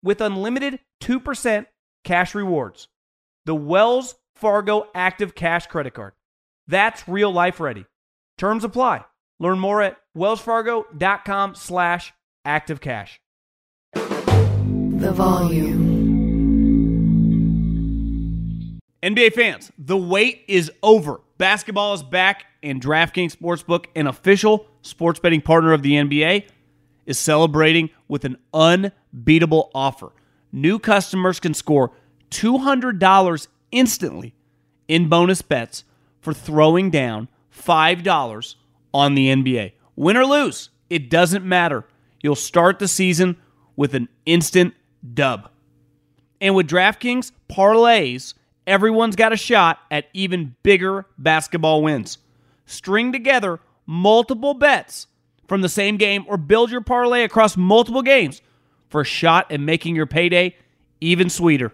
with unlimited 2% cash rewards. The Wells Fargo Active Cash Credit Card. That's real life ready. Terms apply. Learn more at wellsfargo.com/activecash. The volume. NBA fans, the wait is over. Basketball is back, and DraftKings Sportsbook, an official sports betting partner of the NBA, is celebrating with an unbeatable offer. New customers can score $200 instantly in bonus bets for throwing down $5 on the NBA. Win or lose, it doesn't matter. You'll start the season with an instant dub. And with DraftKings parlays, everyone's got a shot at even bigger basketball wins. String together multiple bets from the same game or build your parlay across multiple games for a shot at making your payday even sweeter.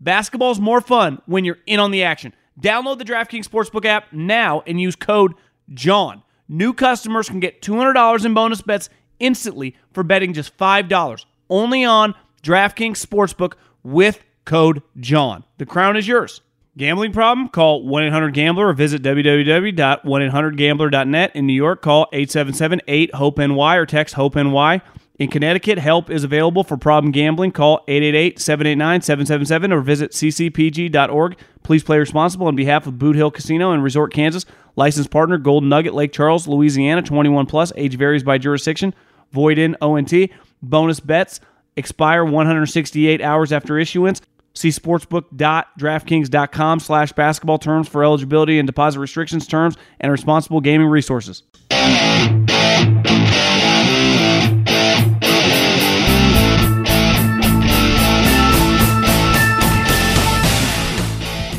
Basketball's more fun when you're in on the action. Download the DraftKings Sportsbook app now and use code JOHN. New customers can get $200 in bonus bets instantly for betting just $5. Only on DraftKings Sportsbook with code JOHN. The crown is yours. Gambling problem? Call 1-800-GAMBLER or visit www.1800gambler.net. In New York, call 877-8-HOPE-NY or text HOPE-NY. In Connecticut, help is available for problem gambling. Call 888-789-777 or visit ccpg.org. Please play responsible on behalf of Boot Hill Casino and Resort, Kansas. Licensed partner, Gold Nugget, Lake Charles, Louisiana, 21 plus. Age varies by jurisdiction. Void in ONT. Bonus bets expire 168 hours after issuance. See sportsbook.draftkings.com/basketball terms for eligibility and deposit restrictions, terms, and responsible gaming resources.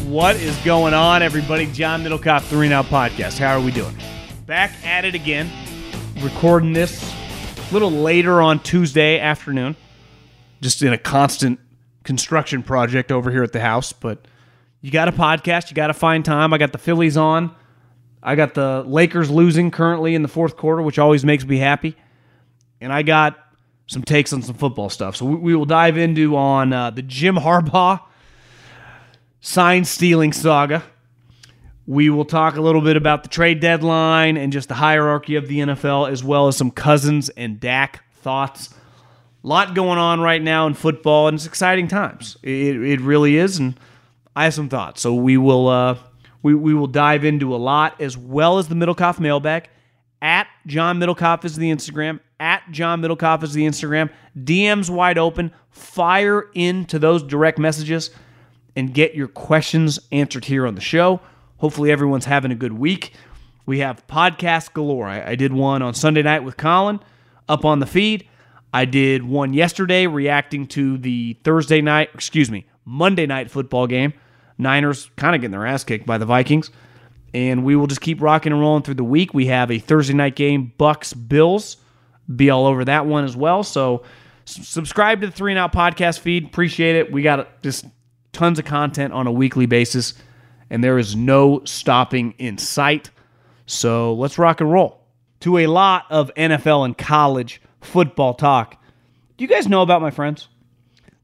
What is going on, everybody? John Middlecoff, 3Now Podcast. How are we doing? Back at it again. Recording this a little later on Tuesday afternoon. Just in a constant construction project over here at the house. But you got a podcast. You got to find time. I got the Phillies on. I got the Lakers losing currently in the fourth quarter, which always makes me happy. And I got some takes on some football stuff. So we will dive into on the Jim Harbaugh sign-stealing saga. We will talk a little bit about the trade deadline and just the hierarchy of the NFL, as well as some Cousins and Dak thoughts. A lot going on right now in football, and it's exciting times. It really is, and I have some thoughts. So we will dive into a lot, as well as the Middlecoff mailbag. At John Middlecoff is the Instagram. At John Middlecoff is the Instagram. DMs wide open. Fire into those direct messages and get your questions answered here on the show. Hopefully everyone's having a good week. We have podcast galore. I did one on Sunday night with Colin up on the feed. I did one yesterday reacting to the Monday night football game. Niners kind of getting their ass kicked by the Vikings. And we will just keep rocking and rolling through the week. We have a Thursday night game, Bucks-Bills. Be all over that one as well. So Subscribe to the 3 and Out podcast feed. Appreciate it. We got just tons of content on a weekly basis, and there is no stopping in sight. So let's rock and roll. To a lot of NFL and college football talk, do you guys know about my friends?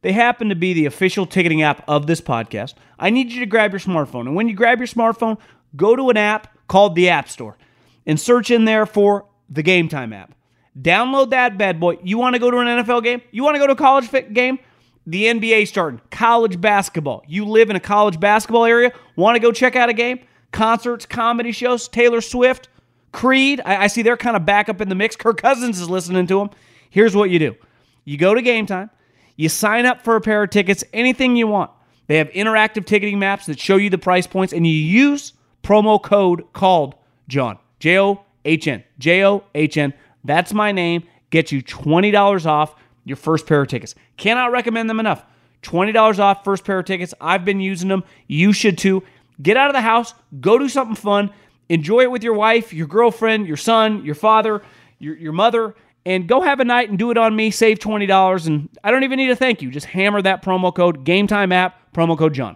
They happen to be the official ticketing app of this podcast. I need you to grab your smartphone. And when you grab your smartphone, go to an app called the App Store and search in there for the Game Time app. Download that bad boy. You want to go to an NFL game? You want to go to a college game? The NBA starting. College basketball. You live in a college basketball area? Want to go check out a game? Concerts, comedy shows, Taylor Swift, Creed. I see they're kind of back up in the mix. Kirk Cousins is listening to them. Here's what you do. You go to Game Time. You sign up for a pair of tickets, anything you want. They have interactive ticketing maps that show you the price points, and you use promo code called John. J-O-H-N. J-O-H-N. That's my name. Get you $20 off your first pair of tickets. Cannot recommend them enough. $20 off first pair of tickets. I've been using them. You should too. Get out of the house. Go do something fun. Enjoy it with your wife, your girlfriend, your son, your father, your mother, and go have a night and do it on me. Save $20, and I don't even need a thank you. Just hammer that promo code, Game Time app, promo code John.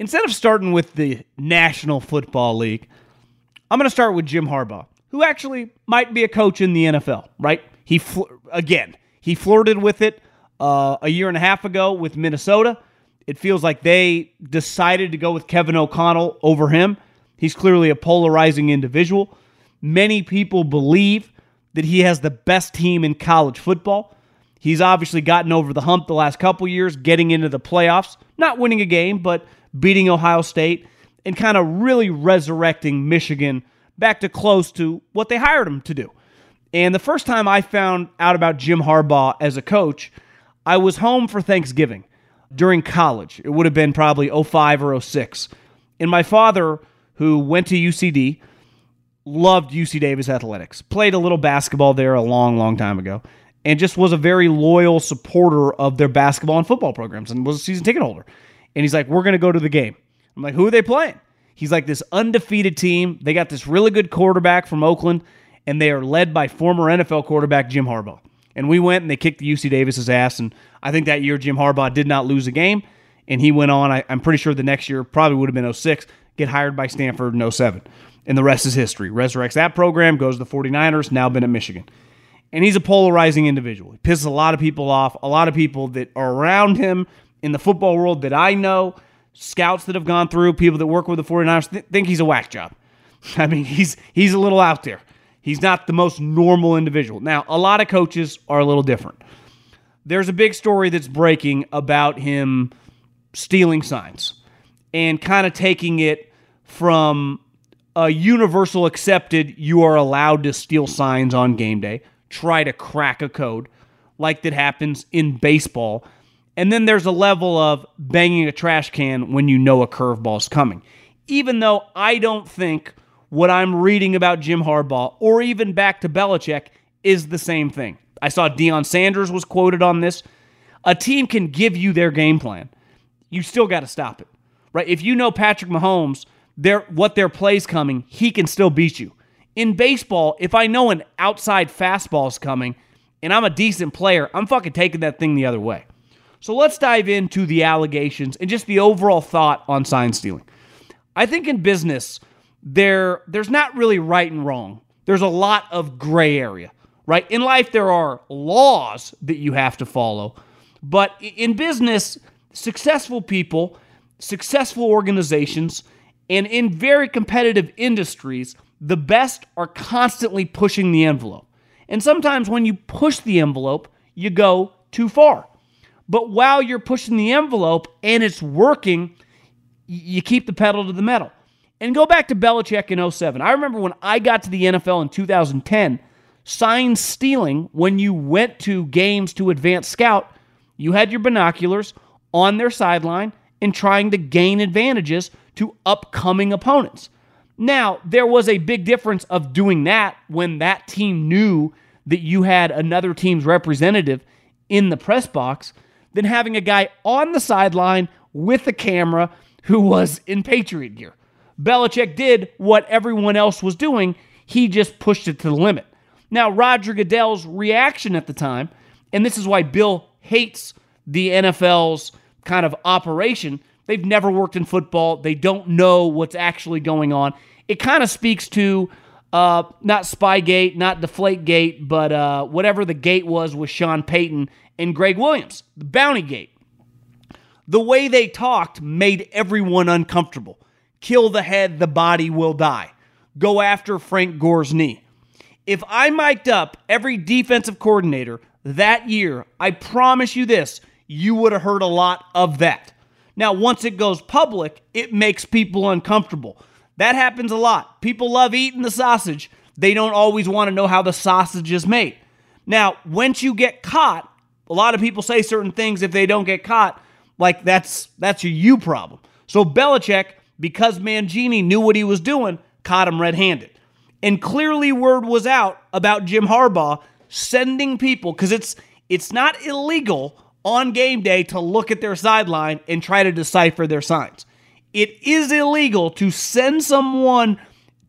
Instead of starting with the National Football League, I'm going to start with Jim Harbaugh, who actually might be a coach in the NFL, right? He flirted with it a year and a half ago with Minnesota. It feels like they decided to go with Kevin O'Connell over him. He's clearly a polarizing individual. Many people believe that he has the best team in college football. He's obviously gotten over the hump the last couple years, getting into the playoffs, not winning a game, but beating Ohio State and kind of really resurrecting Michigan back to close to what they hired him to do. And the first time I found out about Jim Harbaugh as a coach, I was home for Thanksgiving during college. It would have been probably 05 or 06. And my father, who went to UCD, loved UC Davis athletics, played a little basketball there a long, long time ago, and just was a very loyal supporter of their basketball and football programs and was a season ticket holder. And he's like, we're going to go to the game. I'm like, who are they playing? He's like, this undefeated team. They got this really good quarterback from Oakland, and they are led by former NFL quarterback Jim Harbaugh. And we went and they kicked the UC Davis's ass, and I think that year Jim Harbaugh did not lose a game, and he went on, I'm pretty sure the next year probably would have been 06, get hired by Stanford in 07. And the rest is history. Resurrects that program, goes to the 49ers, now been at Michigan. And he's a polarizing individual. He pisses a lot of people off, a lot of people that are around him in the football world that I know, scouts that have gone through, people that work with the 49ers, think he's a whack job. I mean, he's a little out there. He's not the most normal individual. Now, a lot of coaches are a little different. There's a big story that's breaking about him stealing signs and kind of taking it from a universal accepted, you are allowed to steal signs on game day, try to crack a code, like that happens in baseball. And then there's a level of banging a trash can when you know a curveball's coming. Even though I don't think what I'm reading about Jim Harbaugh, or even back to Belichick, is the same thing. I saw Deion Sanders was quoted on this. A team can give you their game plan. You still got to stop it, right? If you know Patrick Mahomes, their play's coming, he can still beat you. In baseball, if I know an outside fastball's coming and I'm a decent player, I'm fucking taking that thing the other way. So let's dive into the allegations and just the overall thought on sign stealing. I think in business, there's not really right and wrong. There's a lot of gray area, right? In life, there are laws that you have to follow. But in business, successful people, successful organizations, and in very competitive industries, the best are constantly pushing the envelope. And sometimes when you push the envelope, you go too far. But while you're pushing the envelope and it's working, you keep the pedal to the metal. And go back to Belichick in 07. I remember when I got to the NFL in 2010, sign stealing, when you went to games to advance scout, you had your binoculars on their sideline and trying to gain advantages to upcoming opponents. Now, there was a big difference of doing that when that team knew that you had another team's representative in the press box than having a guy on the sideline with a camera who was in Patriot gear. Belichick did what everyone else was doing. He just pushed it to the limit. Now, Roger Goodell's reaction at the time, and this is why Bill hates the NFL's kind of operation. They've never worked in football. They don't know what's actually going on. It kind of speaks to not Spygate, not Deflategate, but whatever the gate was with Sean Payton and Greg Williams, the Bounty Gate. The way they talked made everyone uncomfortable. Kill the head, the body will die. Go after Frank Gore's knee. If I mic'd up every defensive coordinator that year, I promise you this, you would have heard a lot of that. Now, once it goes public, it makes people uncomfortable. That happens a lot. People love eating the sausage. They don't always want to know how the sausage is made. Now, once you get caught, a lot of people say certain things if they don't get caught, like that's a you problem. So Belichick, because Mangini knew what he was doing, caught him red-handed. And clearly word was out about Jim Harbaugh sending people, because it's not illegal on game day to look at their sideline and try to decipher their signs. It is illegal to send someone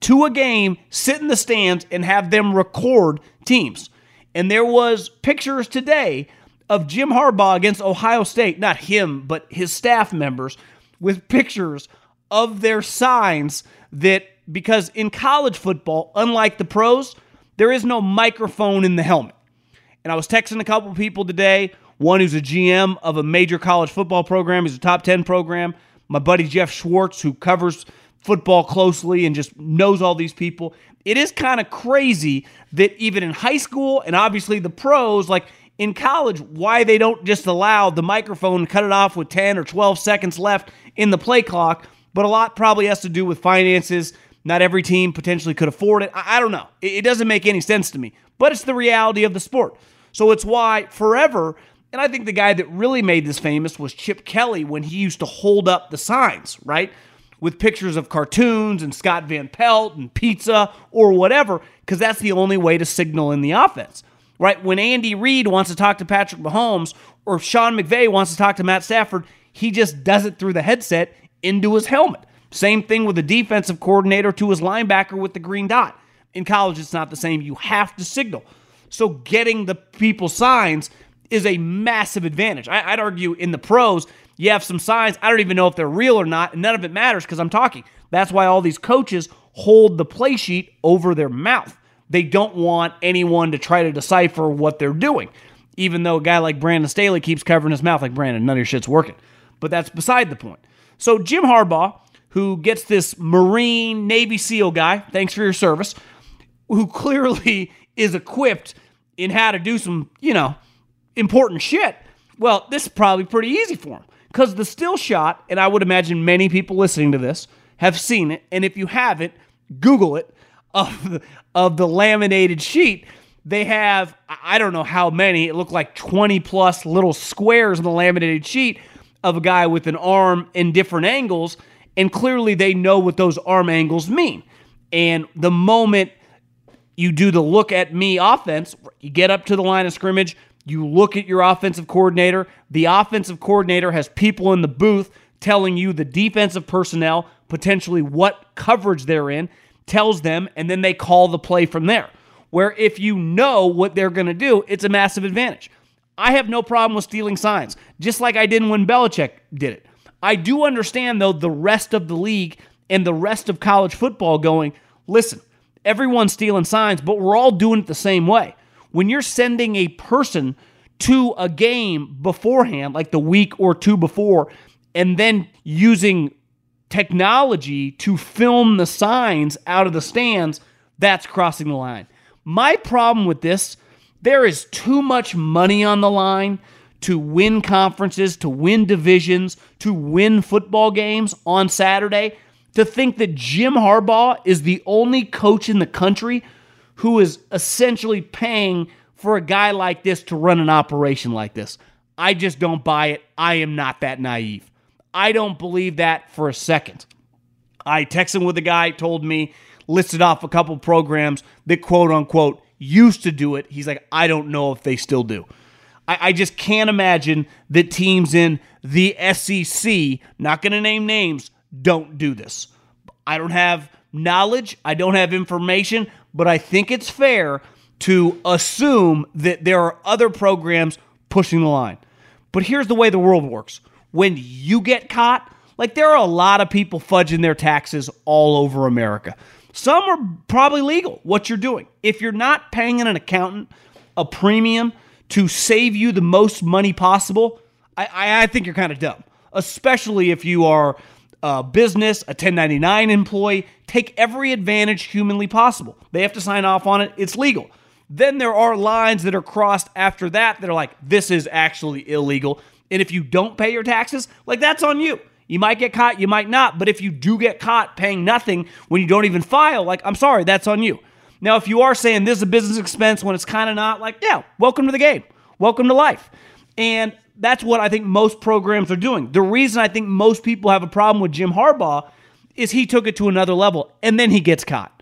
to a game, sit in the stands, and have them record teams. And there was pictures today of Jim Harbaugh against Ohio State, not him, but his staff members, with pictures of their signs that, because in college football, unlike the pros, there is no microphone in the helmet. And I was texting a couple people today, one who's a GM of a major college football program, he's a top 10 program, my buddy Jeff Schwartz, who covers football closely and just knows all these people. It is kind of crazy that even in high school, and obviously the pros, like in college, why they don't just allow the microphone and cut it off with 10 or 12 seconds left in the play clock, but a lot probably has to do with finances. Not every team potentially could afford it. I don't know. It doesn't make any sense to me, but it's the reality of the sport. So it's why forever, and I think the guy that really made this famous was Chip Kelly when he used to hold up the signs, right? With pictures of cartoons and Scott Van Pelt and pizza or whatever, because that's the only way to signal in the offense, right? When Andy Reid wants to talk to Patrick Mahomes or Sean McVay wants to talk to Matt Stafford, he just does it through the headset into his helmet. Same thing with the defensive coordinator to his linebacker with the green dot. In college, it's not the same. You have to signal. So getting the people signs is a massive advantage. I'd argue in the pros, you have some signs. I don't even know if they're real or not, and none of it matters because I'm talking. That's why all these coaches hold the play sheet over their mouth. They don't want anyone to try to decipher what they're doing, even though a guy like Brandon Staley keeps covering his mouth like, Brandon, none of your shit's working. But that's beside the point. So Jim Harbaugh, who gets this Marine Navy SEAL guy, thanks for your service, who clearly is equipped in how to do some, important shit. Well, this is probably pretty easy for him because the still shot, and I would imagine many people listening to this have seen it, and if you haven't, Google it, of the laminated sheet. They have, I don't know how many, it looked like 20 plus little squares on the laminated sheet of a guy with an arm in different angles, and clearly they know what those arm angles mean. And the moment you do the look at me offense, you get up to the line of scrimmage, you look at your offensive coordinator. The offensive coordinator has people in the booth telling you the defensive personnel, potentially what coverage they're in, tells them, and then they call the play from there. Where if you know what they're going to do, it's a massive advantage. I have no problem with stealing signs, just like I didn't when Belichick did it. I do understand, though, the rest of the league and the rest of college football going, listen, everyone's stealing signs, but we're all doing it the same way. When you're sending a person to a game beforehand, like the week or two before, and then using technology to film the signs out of the stands, that's crossing the line. My problem with this, there is too much money on the line to win conferences, to win divisions, to win football games on Saturday, to think that Jim Harbaugh is the only coach in the country who is essentially paying for a guy like this to run an operation like this. I just don't buy it. I am not that naive. I don't believe that for a second. I texted with a guy, told me, listed off a couple programs that quote-unquote used to do it. He's like, I don't know if they still do. I just can't imagine that teams in the SEC, not going to name names, don't do this. I don't have knowledge. I don't have information, but I think it's fair to assume that there are other programs pushing the line. But here's the way the world works. When you get caught, like there are a lot of people fudging their taxes all over America. Some are probably legal, what you're doing. If you're not paying an accountant a premium to save you the most money possible, I think you're kind of dumb, especially if you are a business, a 1099 employee. Take every advantage humanly possible. They have to sign off on it. It's legal. Then there are lines that are crossed after that that are like, this is actually illegal. And if you don't pay your taxes, like that's on you. You might get caught, you might not. But if you do get caught paying nothing when you don't even file, like, I'm sorry, that's on you. Now, if you are saying this is a business expense when it's kind of not, like, yeah, welcome to the game. Welcome to life. And that's what I think most programs are doing. The reason I think most people have a problem with Jim Harbaugh is he took it to another level, and then he gets caught.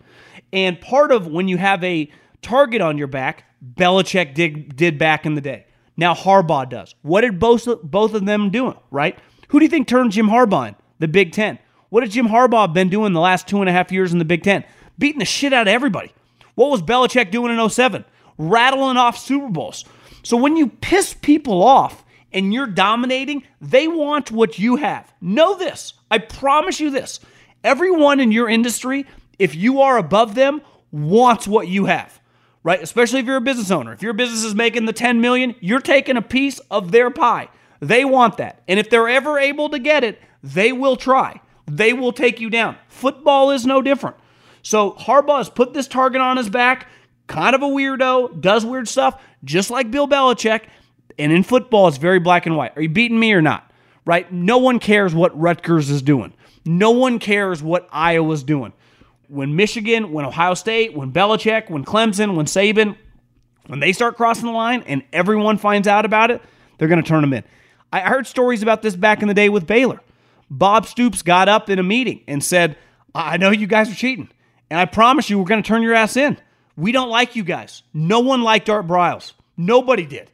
And part of when you have a target on your back, Belichick did back in the day. Now Harbaugh does. What did both of them do, right? Who do you think turned Jim Harbaugh in? The Big Ten. What has Jim Harbaugh been doing the last 2.5 years in the Big Ten? Beating the shit out of everybody. What was Belichick doing in 07? Rattling off Super Bowls. So when you piss people off and you're dominating, they want what you have. Know this. I promise you this. Everyone in your industry, if you are above them, wants what you have, right? Especially if you're a business owner. If your business is making the $10 million, you're taking a piece of their pie. They want that. And if they're ever able to get it, they will try. They will take you down. Football is no different. So Harbaugh has put this target on his back, kind of a weirdo, does weird stuff, just like Bill Belichick. And in football, it's very black and white. Are you beating me or not? Right? No one cares what Rutgers is doing. No one cares what Iowa's doing. When Michigan, when Ohio State, when Belichick, when Clemson, when Saban, when they start crossing the line and everyone finds out about it, they're going to turn them in. I heard stories about this back in the day with Baylor. Bob Stoops got up in a meeting and said, I know you guys are cheating, and I promise you we're going to turn your ass in. We don't like you guys. No one liked Art Briles. Nobody did.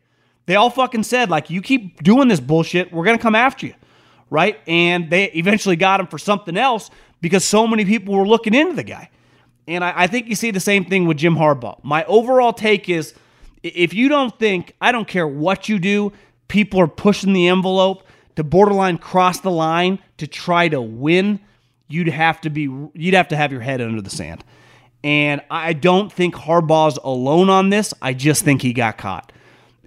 They all fucking said, like, you keep doing this bullshit, we're going to come after you, right? And they eventually got him for something else because so many people were looking into the guy. And I think you see the same thing with Jim Harbaugh. My overall take is, if you don't think, I don't care what you do, people are pushing the envelope to borderline cross the line to try to win, you'd have to have your head under the sand. And I don't think Harbaugh's alone on this. I just think he got caught.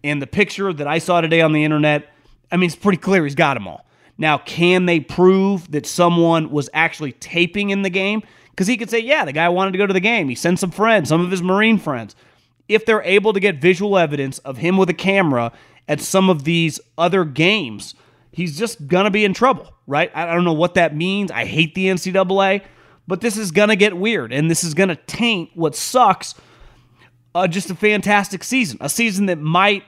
And the picture that I saw today on the internet, I mean, it's pretty clear he's got them all. Now, can they prove that someone was actually taping in the game? Because he could say, yeah, the guy wanted to go to the game. He sent some friends, some of his Marine friends. If they're able to get visual evidence of him with a camera at some of these other games, he's just going to be in trouble, right? I don't know what that means. I hate the NCAA, but this is going to get weird, and this is going to taint what sucks, just a fantastic season, a season that might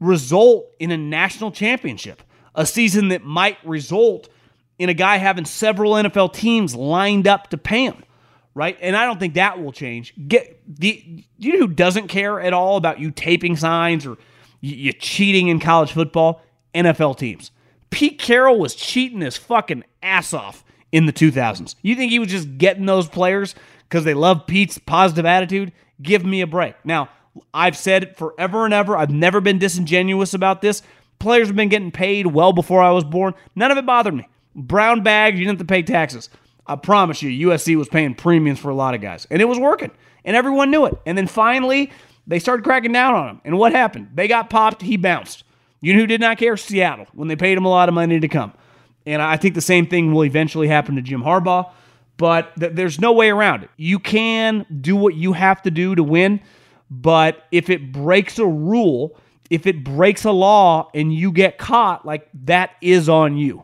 result in a national championship. A season that might result in a guy having several NFL teams lined up to pay him, right? And I don't think that will change. You know who doesn't care at all about you taping signs or you cheating in college football? NFL teams. Pete Carroll was cheating his fucking ass off in the 2000s. You think he was just getting those players because they love Pete's positive attitude? Give me a break. Now, I've said it forever and ever. I've never been disingenuous about this. Players have been getting paid well before I was born. None of it bothered me. Brown bag, you didn't have to pay taxes. I promise you, USC was paying premiums for a lot of guys. And it was working. And everyone knew it. And then finally, they started cracking down on him. And what happened? They got popped. He bounced. You know who did not care? Seattle, when they paid him a lot of money to come. And I think the same thing will eventually happen to Jim Harbaugh. But there's no way around it. You can do what you have to do to win. But if it breaks a rule, if it breaks a law and you get caught, like, that is on you.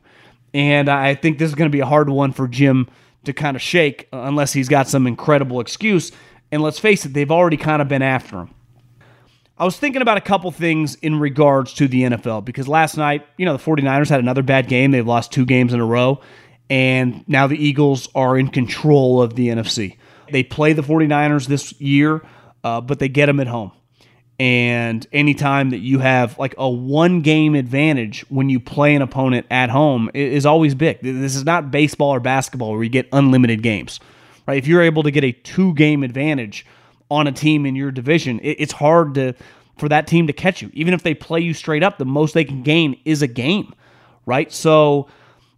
And I think this is going to be a hard one for Jim to kind of shake unless he's got some incredible excuse. And let's face it, they've already kind of been after him. I was thinking about a couple things in regards to the NFL because last night, you know, the 49ers had another bad game. They've lost 2 games in a row. And now the Eagles are in control of the NFC. They play the 49ers this year, but they get them at home. And anytime that you have like a 1-game advantage when you play an opponent at home is always big. This is not baseball or basketball where you get unlimited games, right? If you're able to get a 2-game advantage on a team in your division, it's hard for that team to catch you. Even if they play you straight up, the most they can gain is a game, right? So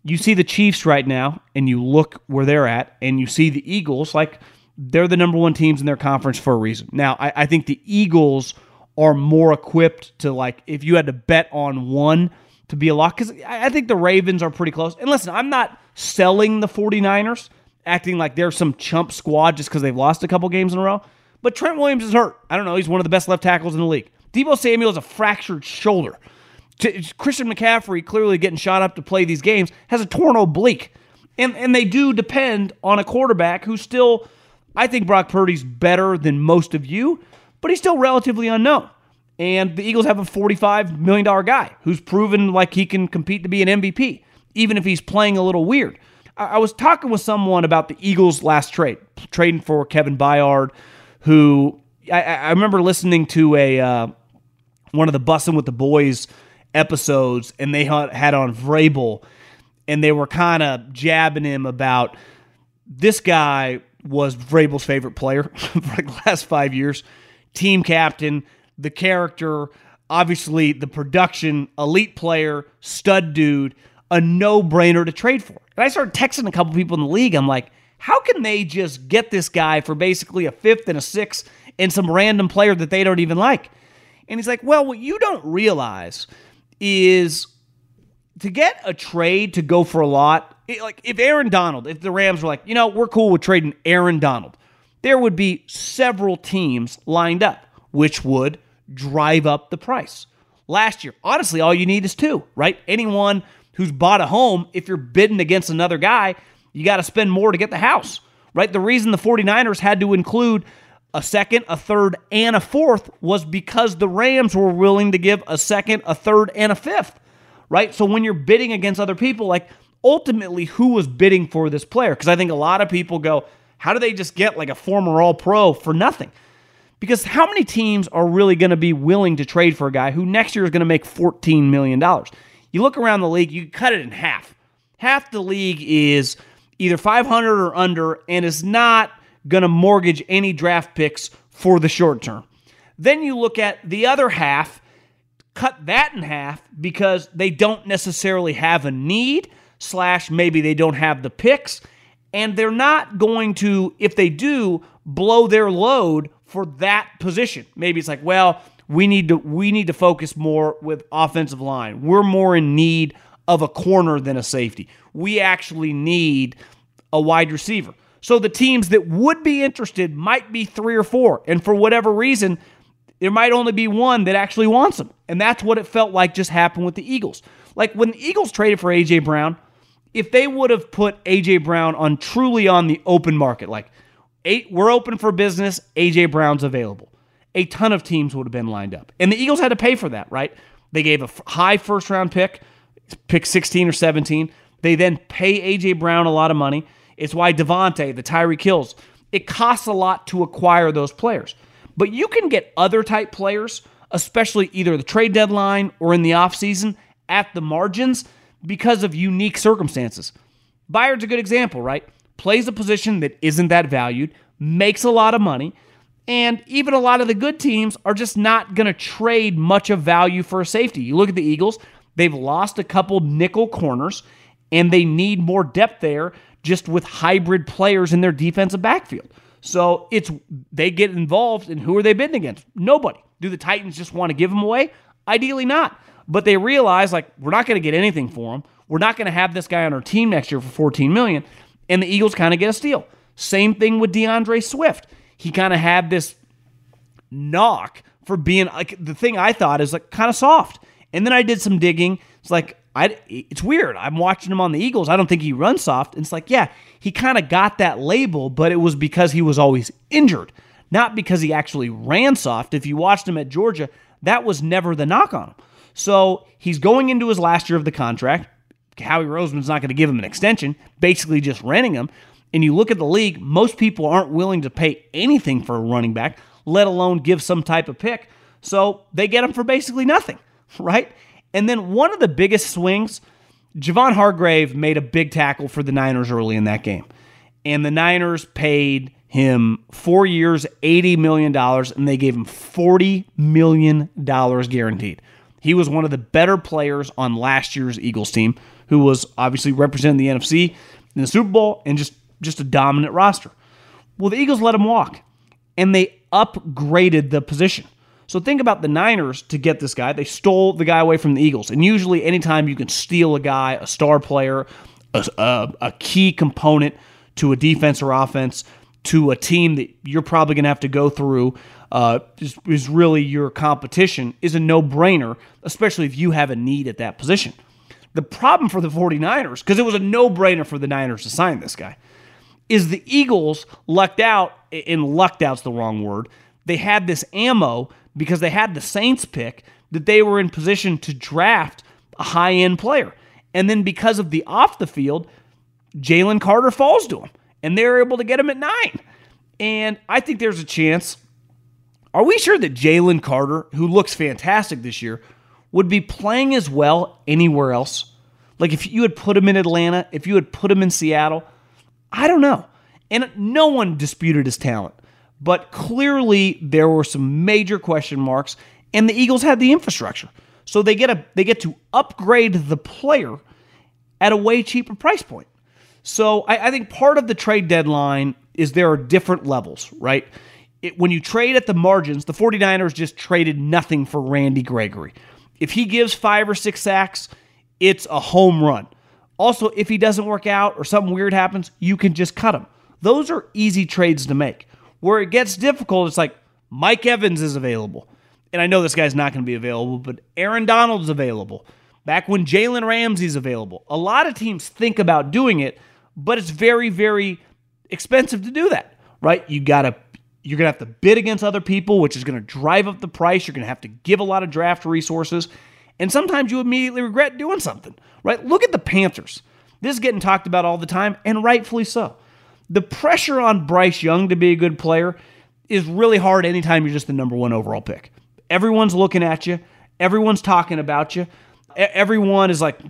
you see the Chiefs right now, and you look where they're at, and you see the Eagles, like they're the number one teams in their conference for a reason. Now, I think the Eagles are more equipped to, like, if you had to bet on one to be a lock, because I think the Ravens are pretty close. And listen, I'm not selling the 49ers, acting like they're some chump squad just because they've lost a couple games in a row. But Trent Williams is hurt. I don't know. He's one of the best left tackles in the league. Deebo Samuel has a fractured shoulder. Christian McCaffrey, clearly getting shot up to play these games, has a torn oblique. And they do depend on a quarterback who's still, I think Brock Purdy's better than most of you, but he's still relatively unknown. And the Eagles have a $45 million guy who's proven like he can compete to be an MVP, even if he's playing a little weird. I was talking with someone about the Eagles' last trade, trading for Kevin Byard, who I remember listening to one of the Bussin' with the Boys episodes, and they had on Vrabel, and they were kind of jabbing him about this guy was Vrabel's favorite player for like the last 5 years, team captain, the character, obviously the production, elite player, stud dude, a no-brainer to trade for. And I started texting a couple people in the league. I'm like, how can they just get this guy for basically a fifth and a sixth and some random player that they don't even like? And he's like, well, what you don't realize is to get a trade to go for a lot, like if Aaron Donald, if the Rams were like, you know, we're cool with trading Aaron Donald, there would be several teams lined up, which would drive up the price. Last year, honestly, all you need is two, right? Anyone who's bought a home, if you're bidding against another guy, you got to spend more to get the house, right? The reason the 49ers had to include a second, a third, and a fourth was because the Rams were willing to give a second, a third, and a fifth, right? So when you're bidding against other people, like ultimately who was bidding for this player? Because I think a lot of people go, how do they just get like a former All-Pro for nothing? Because how many teams are really going to be willing to trade for a guy who next year is going to make $14 million? You look around the league, you cut it in half. Half the league is either 500 or under and is not going to mortgage any draft picks for the short term. Then you look at the other half, cut that in half because they don't necessarily have a need, / maybe they don't have the picks, and they're not going to, if they do, blow their load for that position. Maybe it's like, well, we need to focus more with offensive line. We're more in need of a corner than a safety. We actually need a wide receiver. So the teams that would be interested might be three or four, and for whatever reason, there might only be one that actually wants them. And that's what it felt like just happened with the Eagles. Like when the Eagles traded for A.J. Brown, if they would have put A.J. Brown on truly on the open market, like we're open for business, A.J. Brown's available, a ton of teams would have been lined up. And the Eagles had to pay for that, right? They gave a high first-round pick 16 or 17. They then pay A.J. Brown a lot of money. It's why Devontae, the Tyreek Hills, it costs a lot to acquire those players. But you can get other type players, especially either the trade deadline or in the offseason, at the margins because of unique circumstances. Byard's a good example, right? Plays a position that isn't that valued, makes a lot of money, and even a lot of the good teams are just not going to trade much of value for a safety. You look at the Eagles, they've lost a couple nickel corners, and they need more depth there just with hybrid players in their defensive backfield. So they get involved, and who are they bidding against? Nobody. Do the Titans just want to give them away? Ideally not. But they realize, like, we're not going to get anything for him. We're not going to have this guy on our team next year for $14 million, and the Eagles kind of get a steal. Same thing with DeAndre Swift. He kind of had this knock for being, like, the thing I thought is, like, kind of soft. And then I did some digging. It's like, it's weird. I'm watching him on the Eagles. I don't think he runs soft. And it's like, yeah, he kind of got that label, but it was because he was always injured, not because he actually ran soft. If you watched him at Georgia, that was never the knock on him. So he's going into his last year of the contract. Howie Roseman's not going to give him an extension, basically just renting him. And you look at the league, most people aren't willing to pay anything for a running back, let alone give some type of pick. So they get him for basically nothing, right? And then one of the biggest swings, Javon Hargrave made a big tackle for the Niners early in that game. and the Niners paid him 4 years, $80 million, and they gave him $40 million guaranteed. He was one of the better players on last year's Eagles team, who was obviously representing the NFC in the Super Bowl and just a dominant roster. Well, the Eagles let him walk, and they upgraded the position. So think about the Niners to get this guy. They stole the guy away from the Eagles. And usually anytime you can steal a guy, a star player, a key component to a defense or offense, to a team that you're probably going to have to go through is really your competition, is a no-brainer, especially if you have a need at that position. The problem for the 49ers, because it was a no-brainer for the Niners to sign this guy, is the Eagles lucked out, and lucked out's the wrong word, they had this ammo because they had the Saints pick that they were in position to draft a high-end player. And then because of the off-the-field, Jalen Carter falls to him, and they're able to get him at 9. And I think there's a chance. Are we sure that Jalen Carter, who looks fantastic this year, would be playing as well anywhere else? Like if you had put him in Atlanta, if you had put him in Seattle, I don't know. And no one disputed his talent. But clearly there were some major question marks, and the Eagles had the infrastructure. So they get to upgrade the player at a way cheaper price point. So I think part of the trade deadline is there are different levels, right? When you trade at the margins, the 49ers just traded nothing for Randy Gregory. If he gives 5 or 6 sacks, it's a home run. Also, if he doesn't work out or something weird happens, you can just cut him. Those are easy trades to make. Where it gets difficult, it's like Mike Evans is available. And I know this guy's not going to be available, but Aaron Donald's available. Back when Jalen Ramsey's available. A lot of teams think about doing it, but it's very, very expensive to do that, right? You're going to have to bid against other people, which is going to drive up the price. You're going to have to give a lot of draft resources. And sometimes you immediately regret doing something, right? Look at the Panthers. This is getting talked about all the time, and rightfully so. The pressure on Bryce Young to be a good player is really hard anytime you're just the number 1 overall pick. Everyone's looking at you. Everyone's talking about you. Everyone is like,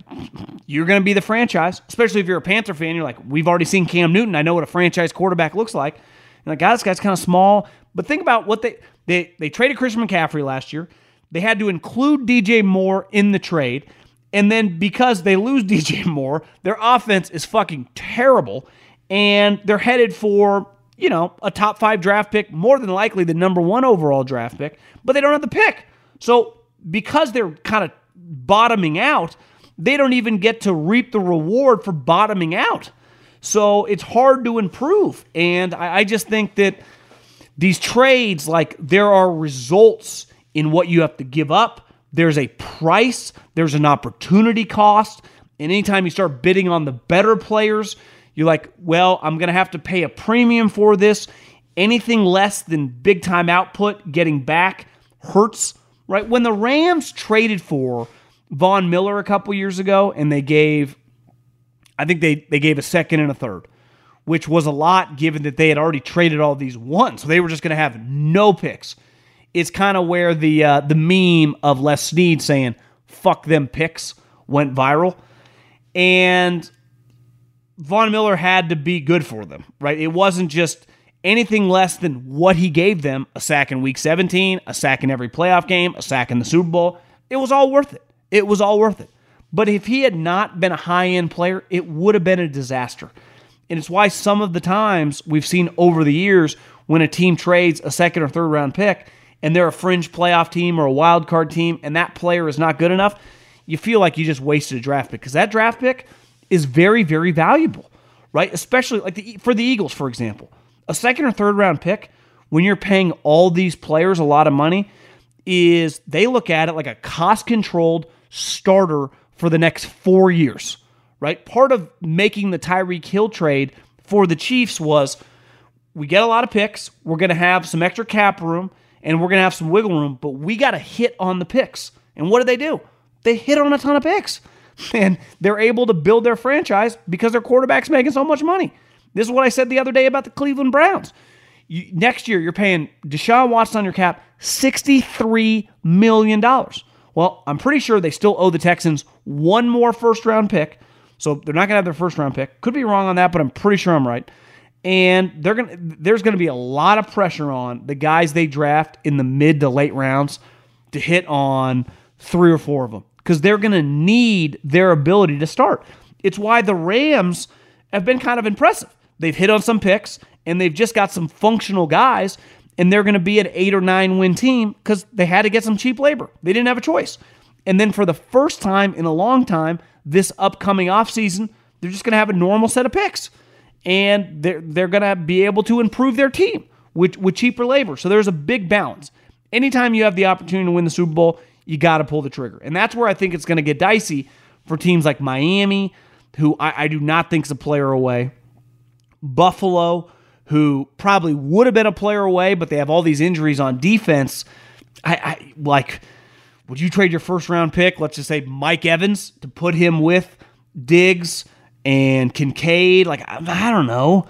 you're going to be the franchise, especially if you're a Panther fan. You're like, we've already seen Cam Nton. I know what a franchise quarterback looks like. And like, God, this guy's kind of small. But think about what they traded Christian McCaffrey last year. They had to include DJ Moore in the trade. And then because they lose DJ Moore, their offense is fucking terrible. And they're headed for, you know, a top 5 draft pick, more than likely the number 1 overall draft pick, but they don't have the pick. So because they're kind of bottoming out, they don't even get to reap the reward for bottoming out. So it's hard to improve. And I just think that these trades, like there are results in what you have to give up. There's a price, there's an opportunity cost. And anytime you start bidding on the better players, you're like, well, I'm going to have to pay a premium for this. Anything less than big-time output getting back hurts, right? When the Rams traded for Von Miller a couple years ago, and they gave, I think they gave a second and a third, which was a lot given that they had already traded all these ones. So they were just going to have no picks. It's kind of where the meme of Les Snead saying, fuck them picks, went viral. And Von Miller had to be good for them, right? It wasn't just anything less than what he gave them, a sack in Week 17, a sack in every playoff game, a sack in the Super Bowl. It was all worth it. It was all worth it. But if he had not been a high-end player, it would have been a disaster. And it's why some of the times we've seen over the years when a team trades a second or third round pick and they're a fringe playoff team or a wild card team and that player is not good enough, you feel like you just wasted a draft pick because that draft pick is very, very valuable, right? Especially like for the Eagles, for example. A second or third round pick, when you're paying all these players a lot of money, is they look at it like a cost-controlled starter for the next 4 years, right? Part of making the Tyreek Hill trade for the Chiefs was we get a lot of picks, we're going to have some extra cap room, and we're going to have some wiggle room, but we got to hit on the picks. And what do? They hit on a ton of picks. And they're able to build their franchise because their quarterback's making so much money. This is what I said the other day about the Cleveland Browns. Next year, you're paying Deshaun Watson on your cap $63 million. Well, I'm pretty sure they still owe the Texans one more first-round pick, so they're not going to have their first-round pick. Could be wrong on that, but I'm pretty sure I'm right. And there's going to be a lot of pressure on the guys they draft in the mid to late rounds to hit on three or four of them because they're going to need their ability to start. It's why the Rams have been kind of impressive. They've hit on some picks, and they've just got some functional guys, and they're going to be an 8 or 9 win team because they had to get some cheap labor. They didn't have a choice. And then for the first time in a long time, this upcoming offseason, they're just going to have a normal set of picks. And they're going to be able to improve their team with cheaper labor. So there's a big balance. Anytime you have the opportunity to win the Super Bowl, you got to pull the trigger. And that's where I think it's going to get dicey for teams like Miami, who I do not think is a player away. Buffalo, who probably would have been a player away, but they have all these injuries on defense. I like, would you trade your first-round pick, let's just say Mike Evans, to put him with Diggs and Kincaid? Like, I don't know.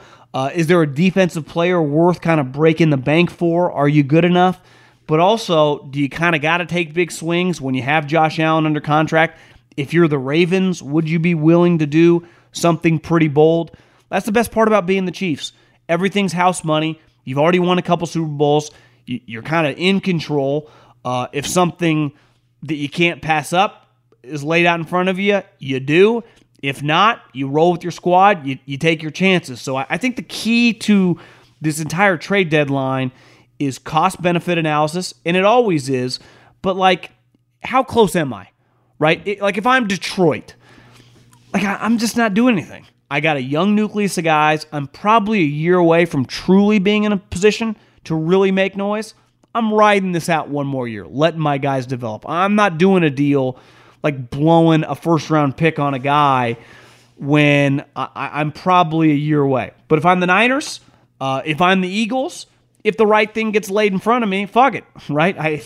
Is there a defensive player worth kind of breaking the bank for? Are you good enough? But also, do you kind of got to take big swings when you have Josh Allen under contract? If you're the Ravens, would you be willing to do something pretty bold? That's the best part about being the Chiefs. Everything's house money. You've already won a couple Super Bowls. You're kind of in control. If something that you can't pass up is laid out in front of you, you do. If not, you roll with your squad. You take your chances. So I think the key to this entire trade deadline is cost-benefit analysis, and it always is. But, like, how close am I, right? Like, if I'm Detroit, like, I'm just not doing anything. I got a young nucleus of guys. I'm probably a year away from truly being in a position to really make noise. I'm riding this out one more year, letting my guys develop. I'm not doing a deal like blowing a first-round pick on a guy when I'm probably a year away. But if I'm the Niners, if I'm the Eagles, if the right thing gets laid in front of me, fuck it, right?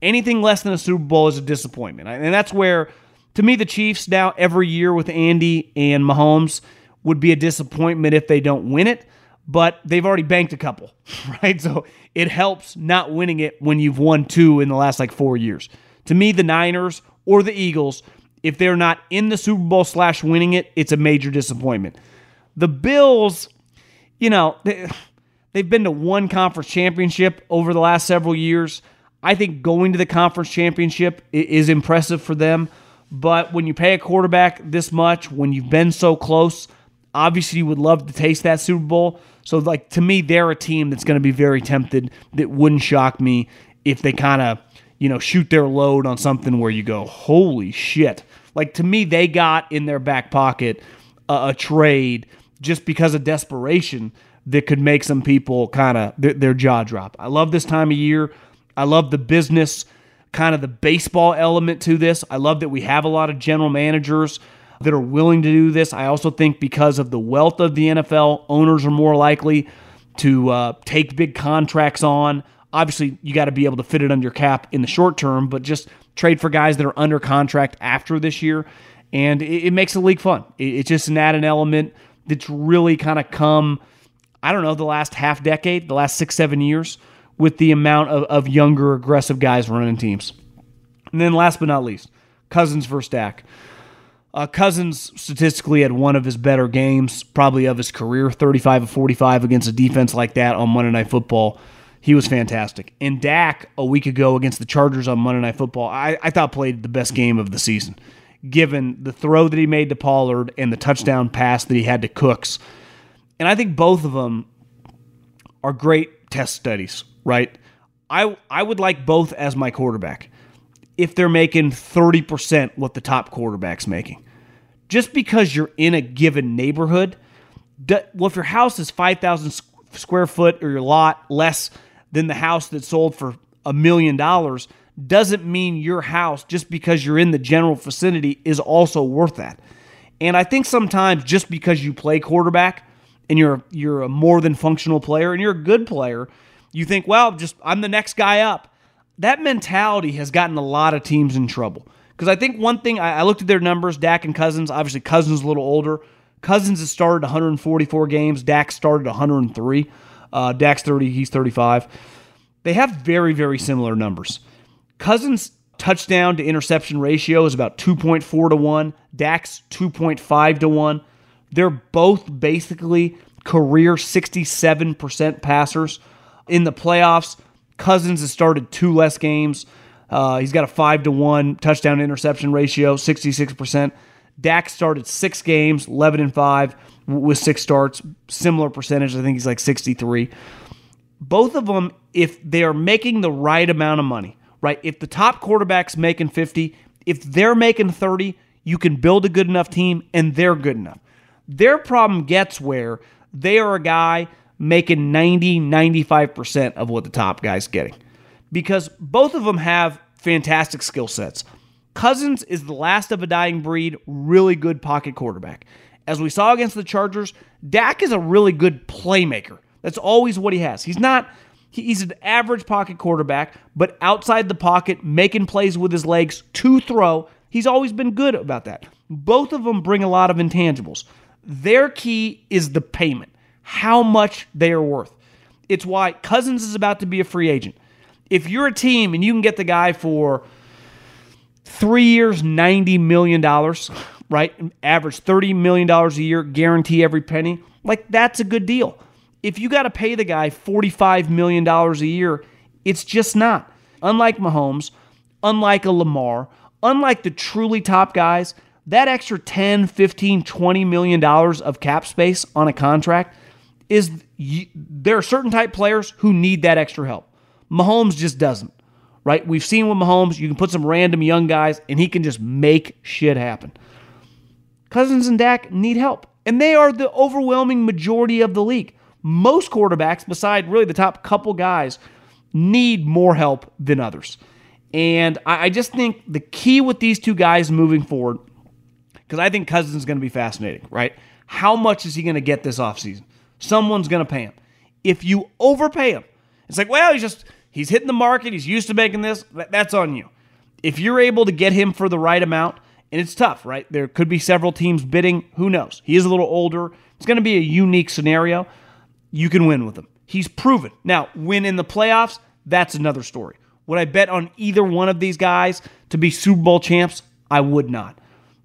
Anything less than a Super Bowl is a disappointment. And that's where, to me, the Chiefs now every year with Andy and Mahomes would be a disappointment if they don't win it, but they've already banked a couple, right? So it helps not winning it when you've won 2 in the last like 4 years. To me, the Niners or the Eagles, if they're not in the Super Bowl / winning it, it's a major disappointment. The Bills, you know, they've been to one conference championship over the last several years. I think going to the conference championship is impressive for them, but when you pay a quarterback this much, when you've been so close, obviously, you would love to taste that Super Bowl. So, like, to me, they're a team that's going to be very tempted. That wouldn't shock me if they kind of, you know, shoot their load on something where you go, holy shit. Like, to me, they got in their back pocket a trade just because of desperation that could make some people kind of their jaw drop. I love this time of year. I love the business, kind of the baseball element to this. I love that we have a lot of general managers that are willing to do this. I also think because of the wealth of the NFL, owners are more likely to take big contracts on. Obviously, you got to be able to fit it under your cap in the short term, but just trade for guys that are under contract after this year, and it makes the league fun. It's just an added element that's really kind of come, I don't know, the last half decade, the last 6-7 years, with the amount of younger, aggressive guys running teams. And then last but not least, Cousins versus Dak. Cousins statistically had one of his better games, probably of his career, 35 of 45 against a defense like that on Monday Night Football. He was fantastic. And Dak, a week ago against the Chargers on Monday Night Football, I thought played the best game of the season, given the throw that he made to Pollard and the touchdown pass that he had to Cooks. And I think both of them are great test studies, right? I would like both as my quarterback if they're making 30% what the top quarterback's making. Just because you're in a given neighborhood, well, if your house is 5,000 square foot or your lot less than the house that sold for $1 million, doesn't mean your house, just because you're in the general vicinity, is also worth that. And I think sometimes just because you play quarterback and you're a more than functional player and you're a good player, you think, well, just I'm the next guy up. That mentality has gotten a lot of teams in trouble. Because I think one thing, I looked at their numbers, Dak and Cousins. Obviously, Cousins is a little older. Cousins has started 144 games. Dak started 103. Dak's 30, he's 35. They have very, very similar numbers. Cousins' touchdown to interception ratio is about 2.4 to 1. Dak's 2.5 to 1. They're both basically career 67% passers. In the playoffs, Cousins has started 2 less games. He's got a 5-to-1 touchdown interception ratio, 66%. Dak started 6 games, 11-5 with 6 starts, similar percentage. I think he's like 63. Both of them, if they are making the right amount of money, right? If the top quarterback's making 50, if they're making 30, you can build a good enough team, and they're good enough. Their problem gets where they are a guy making 90, 95% of what the top guy's getting, because both of them have fantastic skill sets. Cousins is the last of a dying breed, really good pocket quarterback. As we saw against the Chargers, Dak is a really good playmaker. That's always what he has. He's an average pocket quarterback, but outside the pocket, making plays with his legs to throw, he's always been good about that. Both of them bring a lot of intangibles. Their key is the payment, how much they are worth. It's why Cousins is about to be a free agent. If you're a team and you can get the guy for 3 years, $90 million, right? Average $30 million a year, guarantee every penny. Like, that's a good deal. If you got to pay the guy $45 million a year, it's just not. Unlike Mahomes, unlike a Lamar, unlike the truly top guys, that extra $10, $15, $20 million of cap space on a contract is, there are certain type players who need that extra help. Mahomes just doesn't, right? We've seen with Mahomes, you can put some random young guys and he can just make shit happen. Cousins and Dak need help, and they are the overwhelming majority of the league. Most quarterbacks, beside really the top couple guys, need more help than others. And I just think the key with these two guys moving forward, because I think Cousins is going to be fascinating, right? How much is he going to get this offseason? Someone's going to pay him. If you overpay him, it's like, well, he's hitting the market. He's used to making this. That's on you. If you're able to get him for the right amount, and it's tough, right? There could be several teams bidding. Who knows? He is a little older. It's going to be a unique scenario. You can win with him. He's proven. Now, win in the playoffs, that's another story. Would I bet on either one of these guys to be Super Bowl champs? I would not.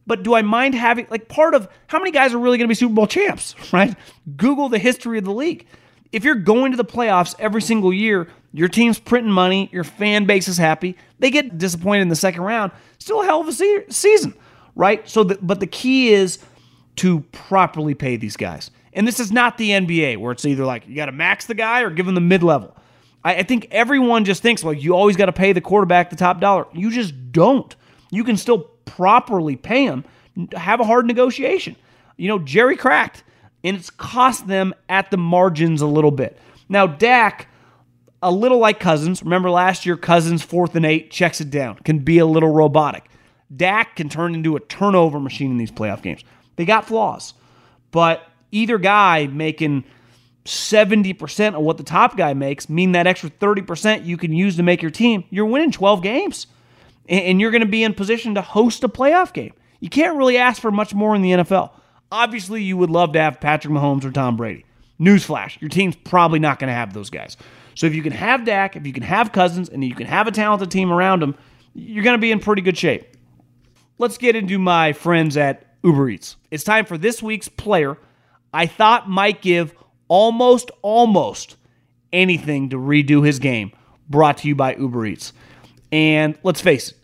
But do I mind having, like, part of, how many guys are really going to be Super Bowl champs, right? Google the history of the league. If you're going to the playoffs every single year, your team's printing money, your fan base is happy, they get disappointed in the second round, still a hell of a season, right? But the key is to properly pay these guys. And this is not the NBA, where it's either like, you got to max the guy or give him the mid-level. I think everyone just thinks, well, you always got to pay the quarterback the top dollar. You just don't. You can still properly pay him, have a hard negotiation. You know, Jerry cracked. And it's cost them at the margins a little bit. Now, Dak, a little like Cousins. Remember last year, Cousins, 4th and 8, checks it down, can be a little robotic. Dak can turn into a turnover machine in these playoff games. They got flaws. But either guy making 70% of what the top guy makes, mean that extra 30% you can use to make your team, you're winning 12 games. And you're going to be in position to host a playoff game. You can't really ask for much more in the NFL. Obviously, you would love to have Patrick Mahomes or Tom Brady. Newsflash, your team's probably not going to have those guys. So if you can have Dak, if you can have Cousins, and you can have a talented team around him, you're going to be in pretty good shape. Let's get into my friends at Uber Eats. It's time for this week's player I thought might give almost anything to redo his game, brought to you by Uber Eats. And let's face it,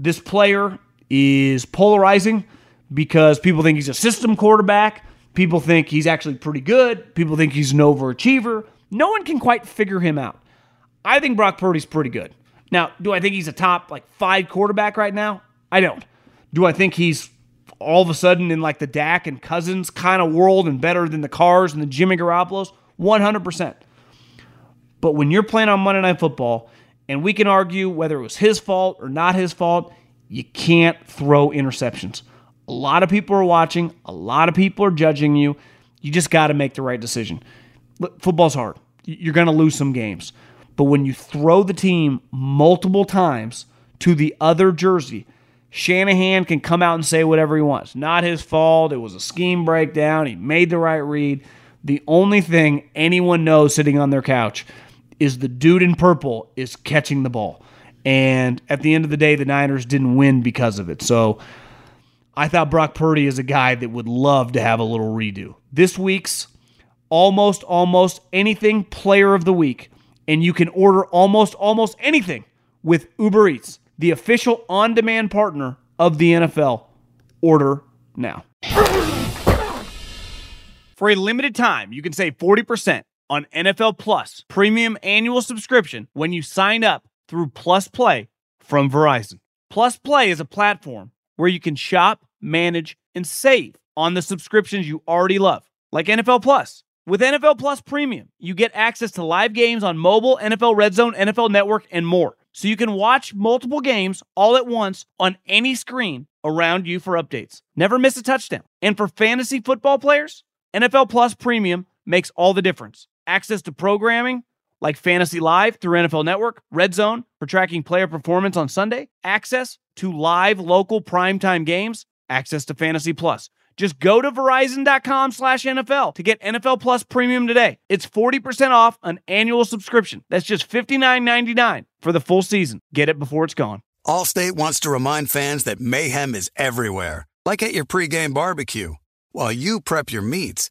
this player is polarizing, because people think he's a system quarterback. People think he's actually pretty good. People think he's an overachiever. No one can quite figure him out. I think Brock Purdy's pretty good. Now, do I think he's a top 5 quarterback right now? I don't. Do I think he's all of a sudden in the Dak and Cousins kind of world and better than the Carrs and the Jimmy Garoppolo's? 100%. But when you're playing on Monday Night Football, and we can argue whether it was his fault or not his fault, you can't throw interceptions. A lot of people are watching. A lot of people are judging you. You just got to make the right decision. Look, football's hard. You're going to lose some games. But when you throw the team multiple times to the other jersey, Shanahan can come out and say whatever he wants. Not his fault. It was a scheme breakdown. He made the right read. The only thing anyone knows sitting on their couch is the dude in purple is catching the ball. And at the end of the day, the Niners didn't win because of it. So I thought Brock Purdy is a guy that would love to have a little redo. This week's almost anything player of the week. And you can order almost anything with Uber Eats, the official on-demand partner of the NFL. Order now. For a limited time, you can save 40% on NFL Plus premium annual subscription when you sign up through Plus Play from Verizon. Plus Play is a platform where you can shop, manage, and save on the subscriptions you already love, like NFL Plus. With NFL Plus Premium, you get access to live games on mobile, NFL Red Zone, NFL Network, and more. So you can watch multiple games all at once on any screen around you for updates. Never miss a touchdown. And for fantasy football players, NFL Plus Premium makes all the difference. Access to programming like Fantasy Live through NFL Network, Red Zone for tracking player performance on Sunday, access to live local primetime games, access to Fantasy Plus. Just go to Verizon.com/NFL to get NFL Plus Premium today. It's 40% off an annual subscription. That's just $59.99 for the full season. Get it before it's gone. Allstate wants to remind fans that mayhem is everywhere, like at your pregame barbecue. While you prep your meats,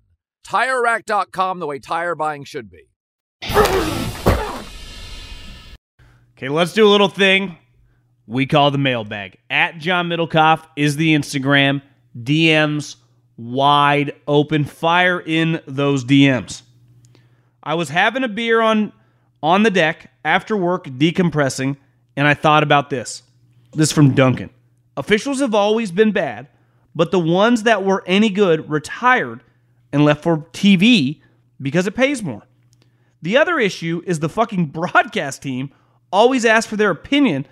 TireRack.com, the way tire buying should be. Okay, let's do a little thing we call the mailbag. At John Middlecoff is the Instagram. DMs wide open. Fire in those DMs. I was having a beer on the deck after work, decompressing, and I thought about this. This is from Duncan. Officials have always been bad, but the ones that were any good retired and left for TV because it pays more. The other issue is the fucking broadcast team always asks for their opinion,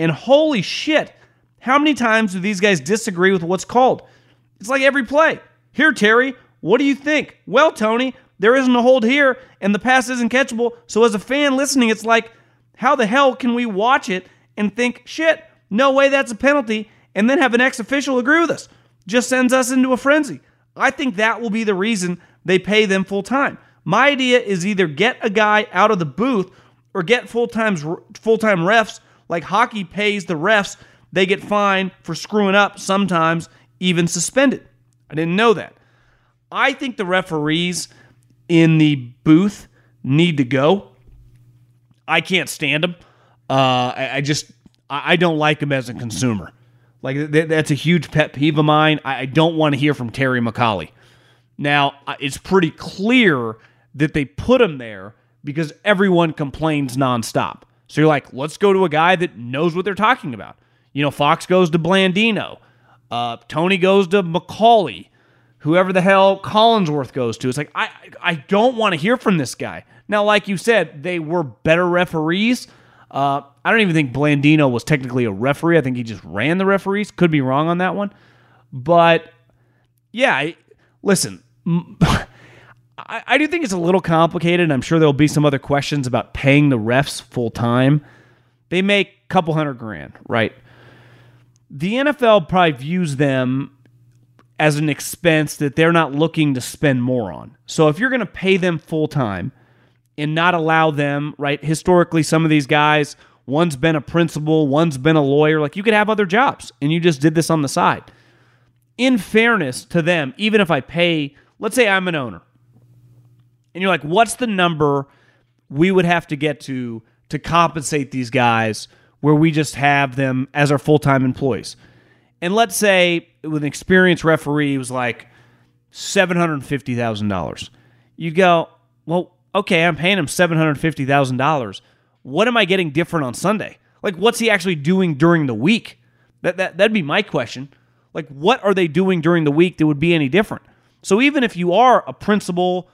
and holy shit, how many times do these guys disagree with what's called? It's like every play. Here, Terry, what do you think? Well, Tony, there isn't a hold here, and the pass isn't catchable, so as a fan listening, it's like, how the hell can we watch it and think, shit, no way that's a penalty, and then have an ex-official agree with us? Just sends us into a frenzy. I think that will be the reason they pay them full-time. My idea is either get a guy out of the booth or get full-time refs, like hockey pays the refs. They get fined for screwing up sometimes, even suspended. I didn't know that. I think the referees in the booth need to go. I can't stand them. I don't like them as a consumer. Like, that's a huge pet peeve of mine. I don't want to hear from Terry McAuley. Now, it's pretty clear that they put him there because everyone complains nonstop. So you're like, let's go to a guy that knows what they're talking about. You know, Fox goes to Blandino. Tony goes to McAuley. Whoever the hell Collinsworth goes to. It's like, I don't want to hear from this guy. Now, like you said, they were better referees. I don't even think Blandino was technically a referee. I think he just ran the referees. Could be wrong on that one. But, yeah, listen, I do think it's a little complicated, and I'm sure there'll be some other questions about paying the refs full time. They make a couple $100,000, right? The NFL probably views them as an expense that they're not looking to spend more on. So if you're going to pay them full time and not allow them, right, historically some of these guys, one's been a principal, one's been a lawyer, like you could have other jobs, and you just did this on the side. In fairness to them, even if I pay, let's say I'm an owner, and you're like, what's the number we would have to get to compensate these guys where we just have them as our full-time employees? And let's say with an experienced referee, it was like $750,000. You go, well, okay, I'm paying him $750,000. What am I getting different on Sunday? Like, what's he actually doing during the week? That'd be my question. Like, what are they doing during the week that would be any different? So even if you are a principal,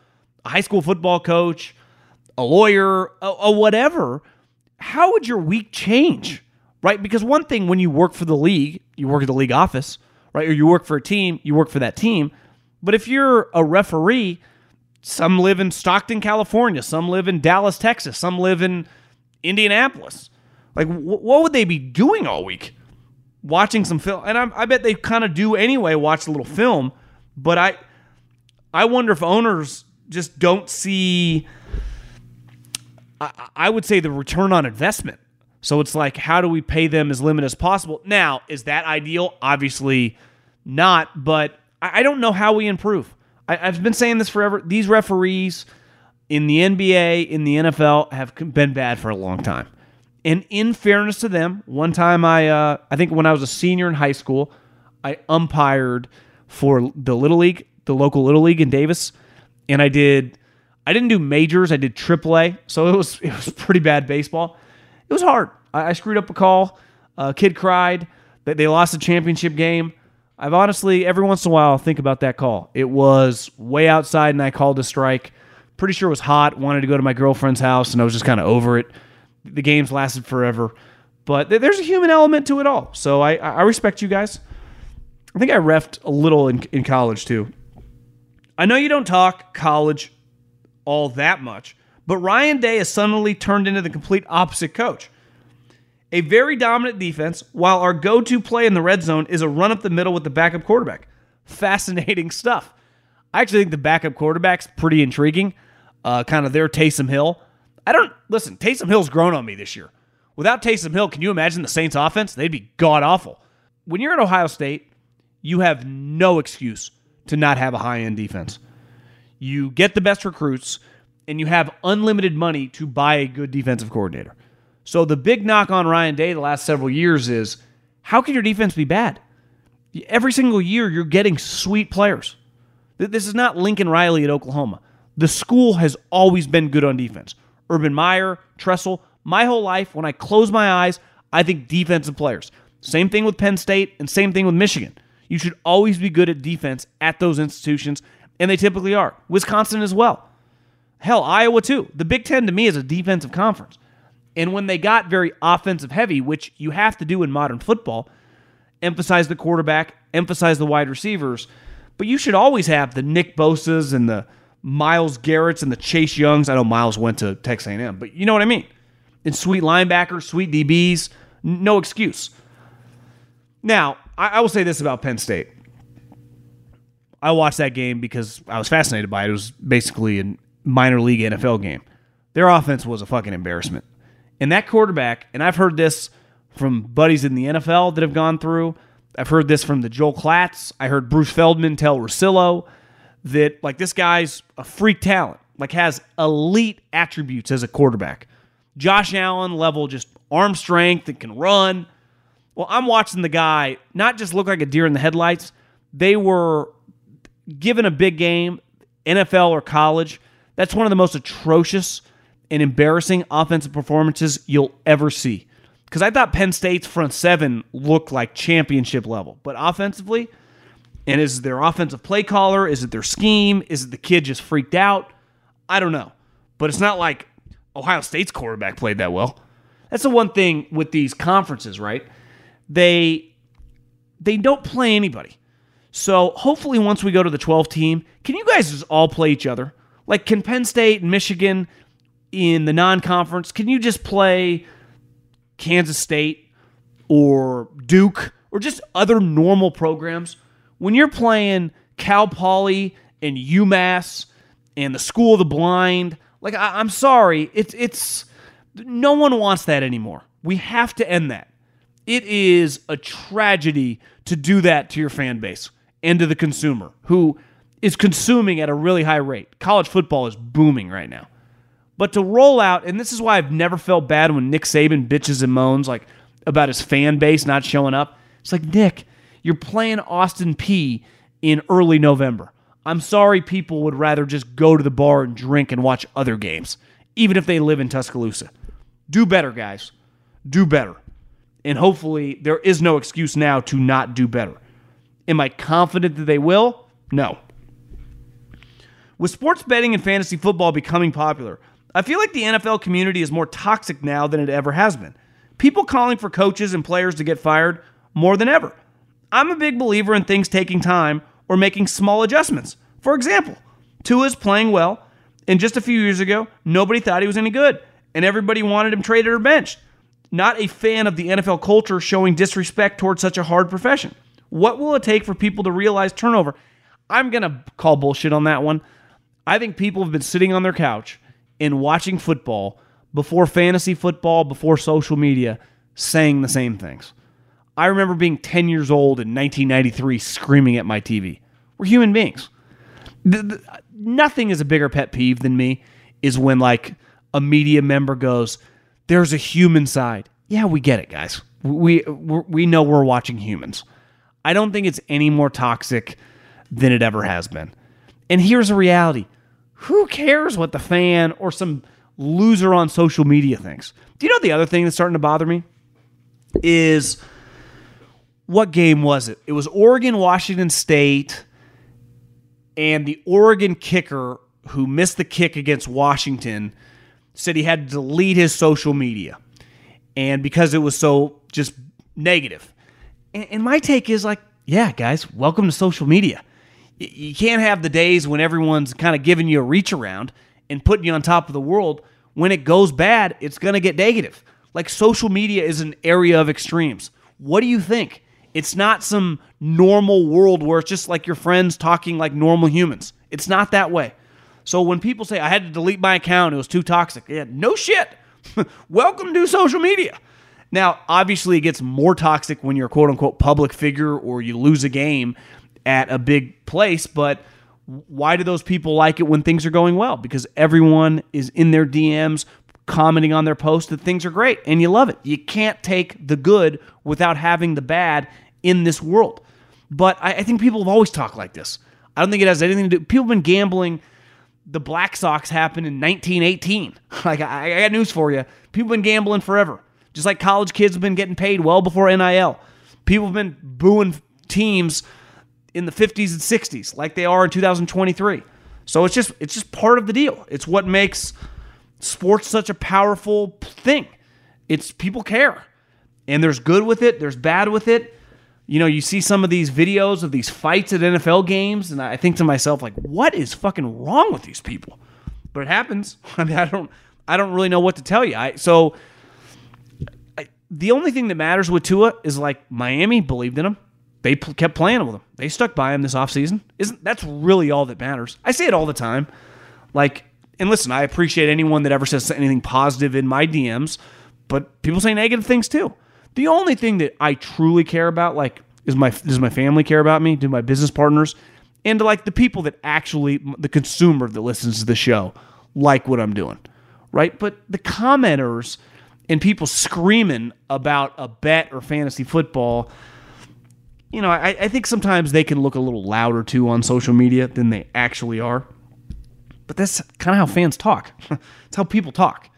a high school football coach, a lawyer, a whatever, how would your week change, right? Because one thing, when you work for the league, you work at the league office, right? Or you work for a team, you work for that team. But if you're a referee, some live in Stockton, California. Some live in Dallas, Texas. Some live in Indianapolis. Like, what would they be doing all week? Watching some film. And I bet they kind of do anyway, watch a little film. But I wonder if owners just don't see, I would say, the return on investment. So it's like, how do we pay them as limited as possible? Now, is that ideal? Obviously not, but I don't know how we improve. I've been saying this forever. These referees in the NBA, in the NFL, have been bad for a long time. And in fairness to them, one time I think when I was a senior in high school, I umpired for the Little League, the local Little League in Davis, and I didn't do majors, I did AAA, so it was pretty bad baseball. It was hard. I screwed up a call. A kid cried. They lost a championship game. I've honestly, every once in a while, I'll think about that call. It was way outside, and I called a strike. Pretty sure it was hot. Wanted to go to my girlfriend's house, and I was just kind of over it. The games lasted forever. But there's a human element to it all. So I respect you guys. I think I reffed a little in college, too. I know you don't talk college all that much, but Ryan Day has suddenly turned into the complete opposite coach. A very dominant defense, while our go-to play in the red zone is a run up the middle with the backup quarterback. Fascinating stuff. I actually think the backup quarterback's pretty intriguing. Kind of their Taysom Hill. Listen, Taysom Hill's grown on me this year. Without Taysom Hill, can you imagine the Saints offense? They'd be god-awful. When you're at Ohio State, you have no excuse to not have a high-end defense. You get the best recruits, and you have unlimited money to buy a good defensive coordinator. So the big knock on Ryan Day the last several years is, how can your defense be bad? Every single year, you're getting sweet players. This is not Lincoln Riley at Oklahoma. The school has always been good on defense. Urban Meyer, Tressel, my whole life, when I close my eyes, I think defensive players. Same thing with Penn State and same thing with Michigan. You should always be good at defense at those institutions, and they typically are. Wisconsin as well. Hell, Iowa too. The Big Ten to me is a defensive conference. And when they got very offensive heavy, which you have to do in modern football, emphasize the quarterback, emphasize the wide receivers, but you should always have the Nick Bosa's and the Myles Garrett's and the Chase Young's. I know Myles went to Texas A&M, but you know what I mean. And sweet linebackers, sweet DBs, no excuse. Now, I will say this about Penn State. I watched that game because I was fascinated by it. It was basically a minor league NFL game. Their offense was a fucking embarrassment. And that quarterback, and I've heard this from buddies in the NFL that have gone through. I've heard this from the Joel Klatt. I heard Bruce Feldman tell Russillo that, like, this guy's a freak talent, like has elite attributes as a quarterback. Josh Allen level, just arm strength and can run. Well, I'm watching the guy not just look like a deer in the headlights. They were given a big game, NFL or college. That's one of the most atrocious and embarrassing offensive performances you'll ever see. Because I thought Penn State's front seven looked like championship level. But offensively, and is it their offensive play caller? Is it their scheme? Is it the kid just freaked out? I don't know. But it's not like Ohio State's quarterback played that well. That's the one thing with these conferences, right? They don't play anybody. So hopefully once we go to the 12 team, can you guys just all play each other? Like, can Penn State and Michigan in the non-conference, can you just play Kansas State or Duke or just other normal programs? When you're playing Cal Poly and UMass and the School of the Blind, like, I'm sorry, it's no one wants that anymore. We have to end that. It is a tragedy to do that to your fan base and to the consumer who is consuming at a really high rate. College football is booming right now. But to roll out, and this is why I've never felt bad when Nick Saban bitches and moans like about his fan base not showing up. It's like, Nick, you're playing Austin Peay in early November. I'm sorry, people would rather just go to the bar and drink and watch other games, even if they live in Tuscaloosa. Do better, guys. Do better. And hopefully there is no excuse now to not do better. Am I confident that they will? No. With sports betting and fantasy football becoming popular, I feel like the NFL community is more toxic now than it ever has been. People calling for coaches and players to get fired more than ever. I'm a big believer in things taking time or making small adjustments. For example, Tua is playing well, and just a few years ago, nobody thought he was any good, and everybody wanted him traded or benched. Not a fan of the NFL culture showing disrespect towards such a hard profession. What will it take for people to realize turnover? I'm going to call bullshit on that one. I think people have been sitting on their couch and watching football before fantasy football, before social media, saying the same things. I remember being 10 years old in 1993 screaming at my TV. We're human beings. Nothing is a bigger pet peeve than me is when like a media member goes, there's a human side. Yeah, we get it, guys. We know we're watching humans. I don't think it's any more toxic than it ever has been. And here's the reality. Who cares what the fan or some loser on social media thinks? Do you know the other thing that's starting to bother me is what game was it? It was Oregon, Washington State, and the Oregon kicker who missed the kick against Washington said he had to delete his social media and because it was so just negative. And my take is like, yeah, guys, welcome to social media. You can't have the days when everyone's kind of giving you a reach around and putting you on top of the world. When it goes bad, it's going to get negative. Like social media is an area of extremes. What do you think? It's not some normal world where it's just like your friends talking like normal humans. It's not that way. So when people say, I had to delete my account, it was too toxic. Yeah, no shit. Welcome to social media. Now, obviously, it gets more toxic when you're a quote-unquote public figure or you lose a game at a big place, but why do those people like it when things are going well? Because everyone is in their DMs commenting on their posts that things are great, and you love it. You can't take the good without having the bad in this world. But I think people have always talked like this. I don't think it has anything to do. People have been gambling. The Black Sox happened in 1918. Like, I got news for you. People have been gambling forever. Just like college kids have been getting paid well before NIL. People have been booing teams in the 50s and 60s like they are in 2023. So it's just part of the deal. It's what makes sports such a powerful thing. It's people care. And there's good with it. There's bad with it. You know, you see some of these videos of these fights at NFL games, and I think to myself, like, what is fucking wrong with these people? But it happens. I mean, I don't really know what to tell you. The only thing that matters with Tua is, like, Miami believed in him. They kept playing with him. They stuck by him this offseason. That's really all that matters. I say it all the time. Like, and listen, I appreciate anyone that ever says anything positive in my DMs, but people say negative things too. The only thing that I truly care about, like, does my family care about me? Do my business partners? And, like, the people that actually, the consumer that listens to the show, like what I'm doing, right? But the commenters and people screaming about a bet or fantasy football, you know, I think sometimes they can look a little loud or two on social media than they actually are. But that's kind of how fans talk. It's how people talk.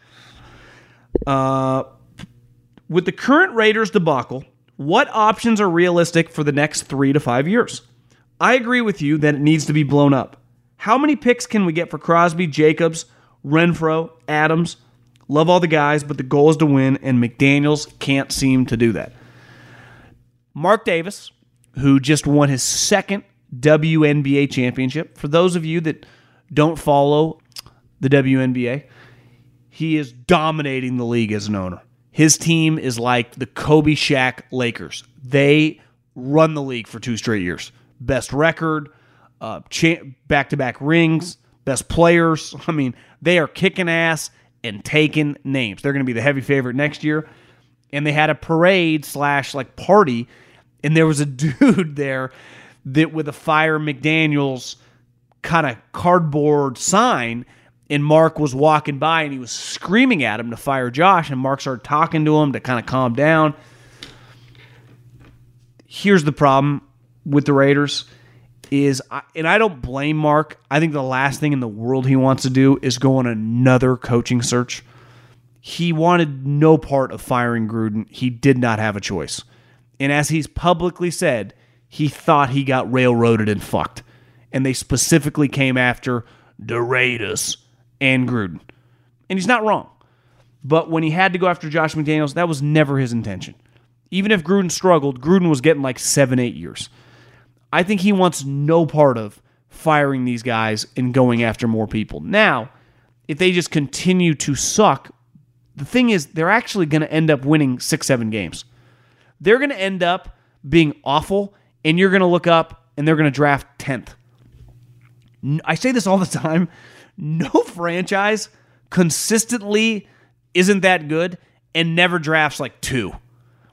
With the current Raiders debacle, what options are realistic for the next 3 to 5 years? I agree with you that it needs to be blown up. How many picks can we get for Crosby, Jacobs, Renfrow, Adams? Love all the guys, but the goal is to win, and McDaniels can't seem to do that. Mark Davis, who just won his second WNBA championship. For those of you that don't follow the WNBA, he is dominating the league as an owner. His team is like the Kobe Shaq Lakers. They run the league for 2 straight years. Best record, back-to-back rings, best players. I mean, they are kicking ass and taking names. They're going to be the heavy favorite next year. And they had a parade slash like party, and there was a dude there that with a Fire McDaniels kind of cardboard sign, and Mark was walking by, and he was screaming at him to fire Josh, and Mark started talking to him to kind of calm down. Here's the problem with the Raiders is, and I don't blame Mark. I think the last thing in the world he wants to do is go on another coaching search. He wanted no part of firing Gruden. He did not have a choice. And as he's publicly said, he thought he got railroaded and fucked. And they specifically came after the Raiders and Gruden. And he's not wrong. But when he had to go after Josh McDaniels, that was never his intention. Even if Gruden struggled, Gruden was getting like 7-8 years. I think he wants no part of firing these guys and going after more people. Now, if they just continue to suck, the thing is they're actually going to end up winning 6-7 games. They're going to end up being awful, and you're going to look up, and they're going to draft 10th. I say this all the time. No franchise consistently isn't that good and never drafts like 2.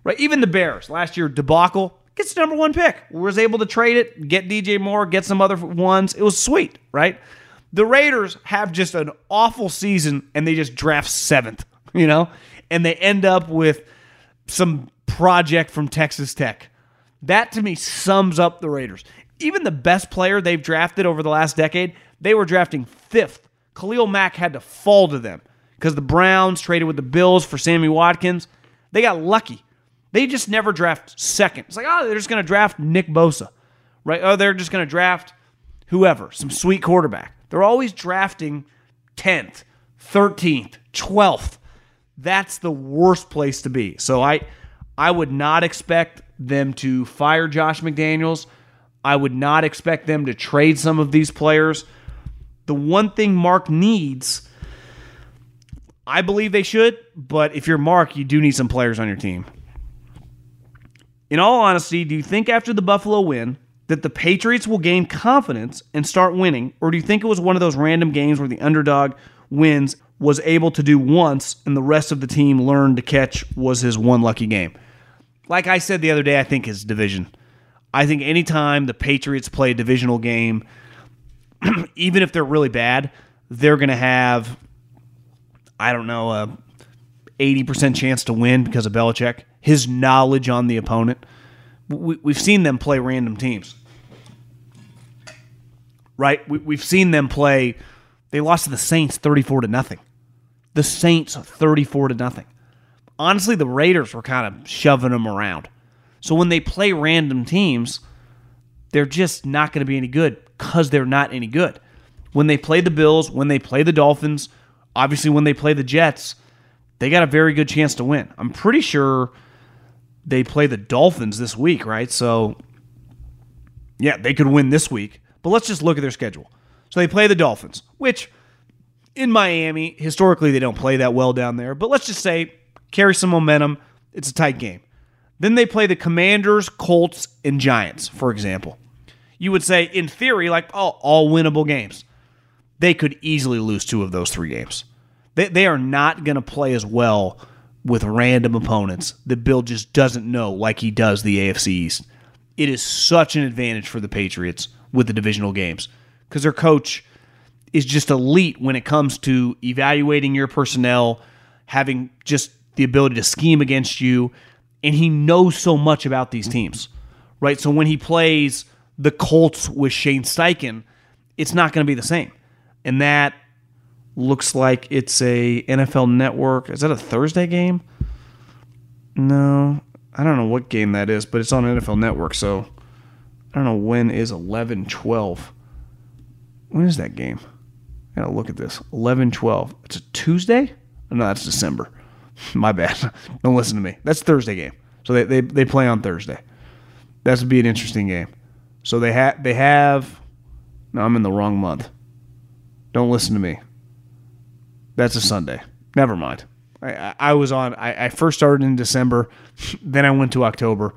Right? Even the Bears, last year, debacle, gets the number 1 pick. Was able to trade it, get DJ Moore, get some other ones. It was sweet, right? The Raiders have just an awful season, and they just draft 7th, you know? And they end up with some project from Texas Tech. That, to me, sums up the Raiders. Even the best player they've drafted over the last decade, they were drafting 5th. Khalil Mack had to fall to them because the Browns traded with the Bills for Sammy Watkins. They got lucky. They just never draft 2nd. It's like, oh, they're just going to draft Nick Bosa, right? Oh, they're just going to draft whoever, some sweet quarterback. They're always drafting 10th, 13th, 12th. That's the worst place to be. So I would not expect them to fire Josh McDaniels. I would not expect them to trade some of these players. The one thing Mark needs, I believe they should, but if you're Mark, you do need some players on your team. In all honesty, do you think after the Buffalo win that the Patriots will gain confidence and start winning, or do you think it was one of those random games where the underdog wins, was able to do once, and the rest of the team learned to catch was his one lucky game? Like I said the other day, I think his division. I think anytime the Patriots play a divisional game, even if they're really bad, they're going to have, I don't know, a 80% chance to win because of Belichick. His knowledge on the opponent. We've seen them play random teams. Right? We've seen them play. They lost to the Saints 34-0. The Saints 34-0. Honestly, the Raiders were kind of shoving them around. So when they play random teams, they're just not going to be any good because they're not any good. When they play the Bills, when they play the Dolphins, obviously when they play the Jets, they got a very good chance to win. I'm pretty sure they play the Dolphins this week, right? So, yeah, they could win this week. But let's just look at their schedule. So they play the Dolphins, which in Miami, historically they don't play that well down there. But let's just say carry some momentum. It's a tight game. Then they play the Commanders, Colts, and Giants, for example. You would say, in theory, like, oh, all winnable games. They could easily lose 2 of those 3 games. They are not going to play as well with random opponents that Bill just doesn't know like he does the AFC East. It is such an advantage for the Patriots with the divisional games because their coach is just elite when it comes to evaluating your personnel, having just the ability to scheme against you, and he knows so much about these teams, right? So when he plays the Colts with Shane Steichen, it's not going to be the same. And that looks like it's a NFL Network. Is that a Thursday game? No, I don't know what game that is, but it's on NFL Network, so I don't know when is 11-12. When is that game? I got to look at this. 11-12. It's a Tuesday? No, that's December. My bad. Don't listen to me. That's Thursday game. So they play on Thursday. That would be an interesting game. So they have... No, I'm in the wrong month. Don't listen to me. That's a Sunday. Never mind. I was on... I first started in December. Then I went to October.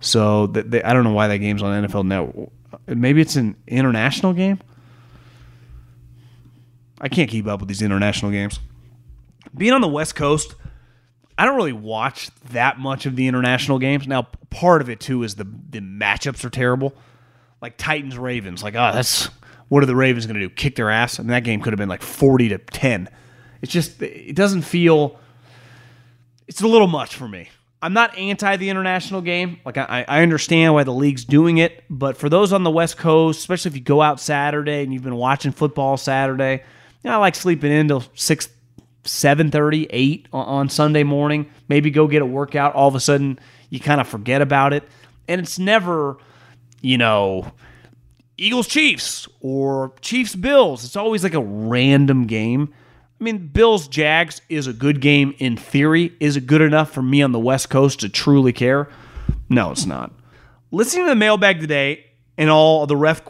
So I don't know why that game's on NFL Network. Maybe it's an international game? I can't keep up with these international games. Being on the West Coast, I don't really watch that much of the international games. Now, part of it, too, is the matchups are terrible. Like Titans-Ravens. Like, oh, that's... What are the Ravens going to do? Kick their ass? I mean, that game could have been like 40-10. It's just... It doesn't feel... It's a little much for me. I'm not anti the international game. Like, I understand why the league's doing it. But for those on the West Coast, especially if you go out Saturday and you've been watching football Saturday... You know, I like sleeping in till 6, 7:30, 8 on Sunday morning. Maybe go get a workout. All of a sudden, you kind of forget about it. And it's never, you know, Eagles-Chiefs or Chiefs-Bills. It's always like a random game. I mean, Bills-Jags is a good game in theory. Is it good enough for me on the West Coast to truly care? No, it's not. Listening to the mailbag today... and all of the ref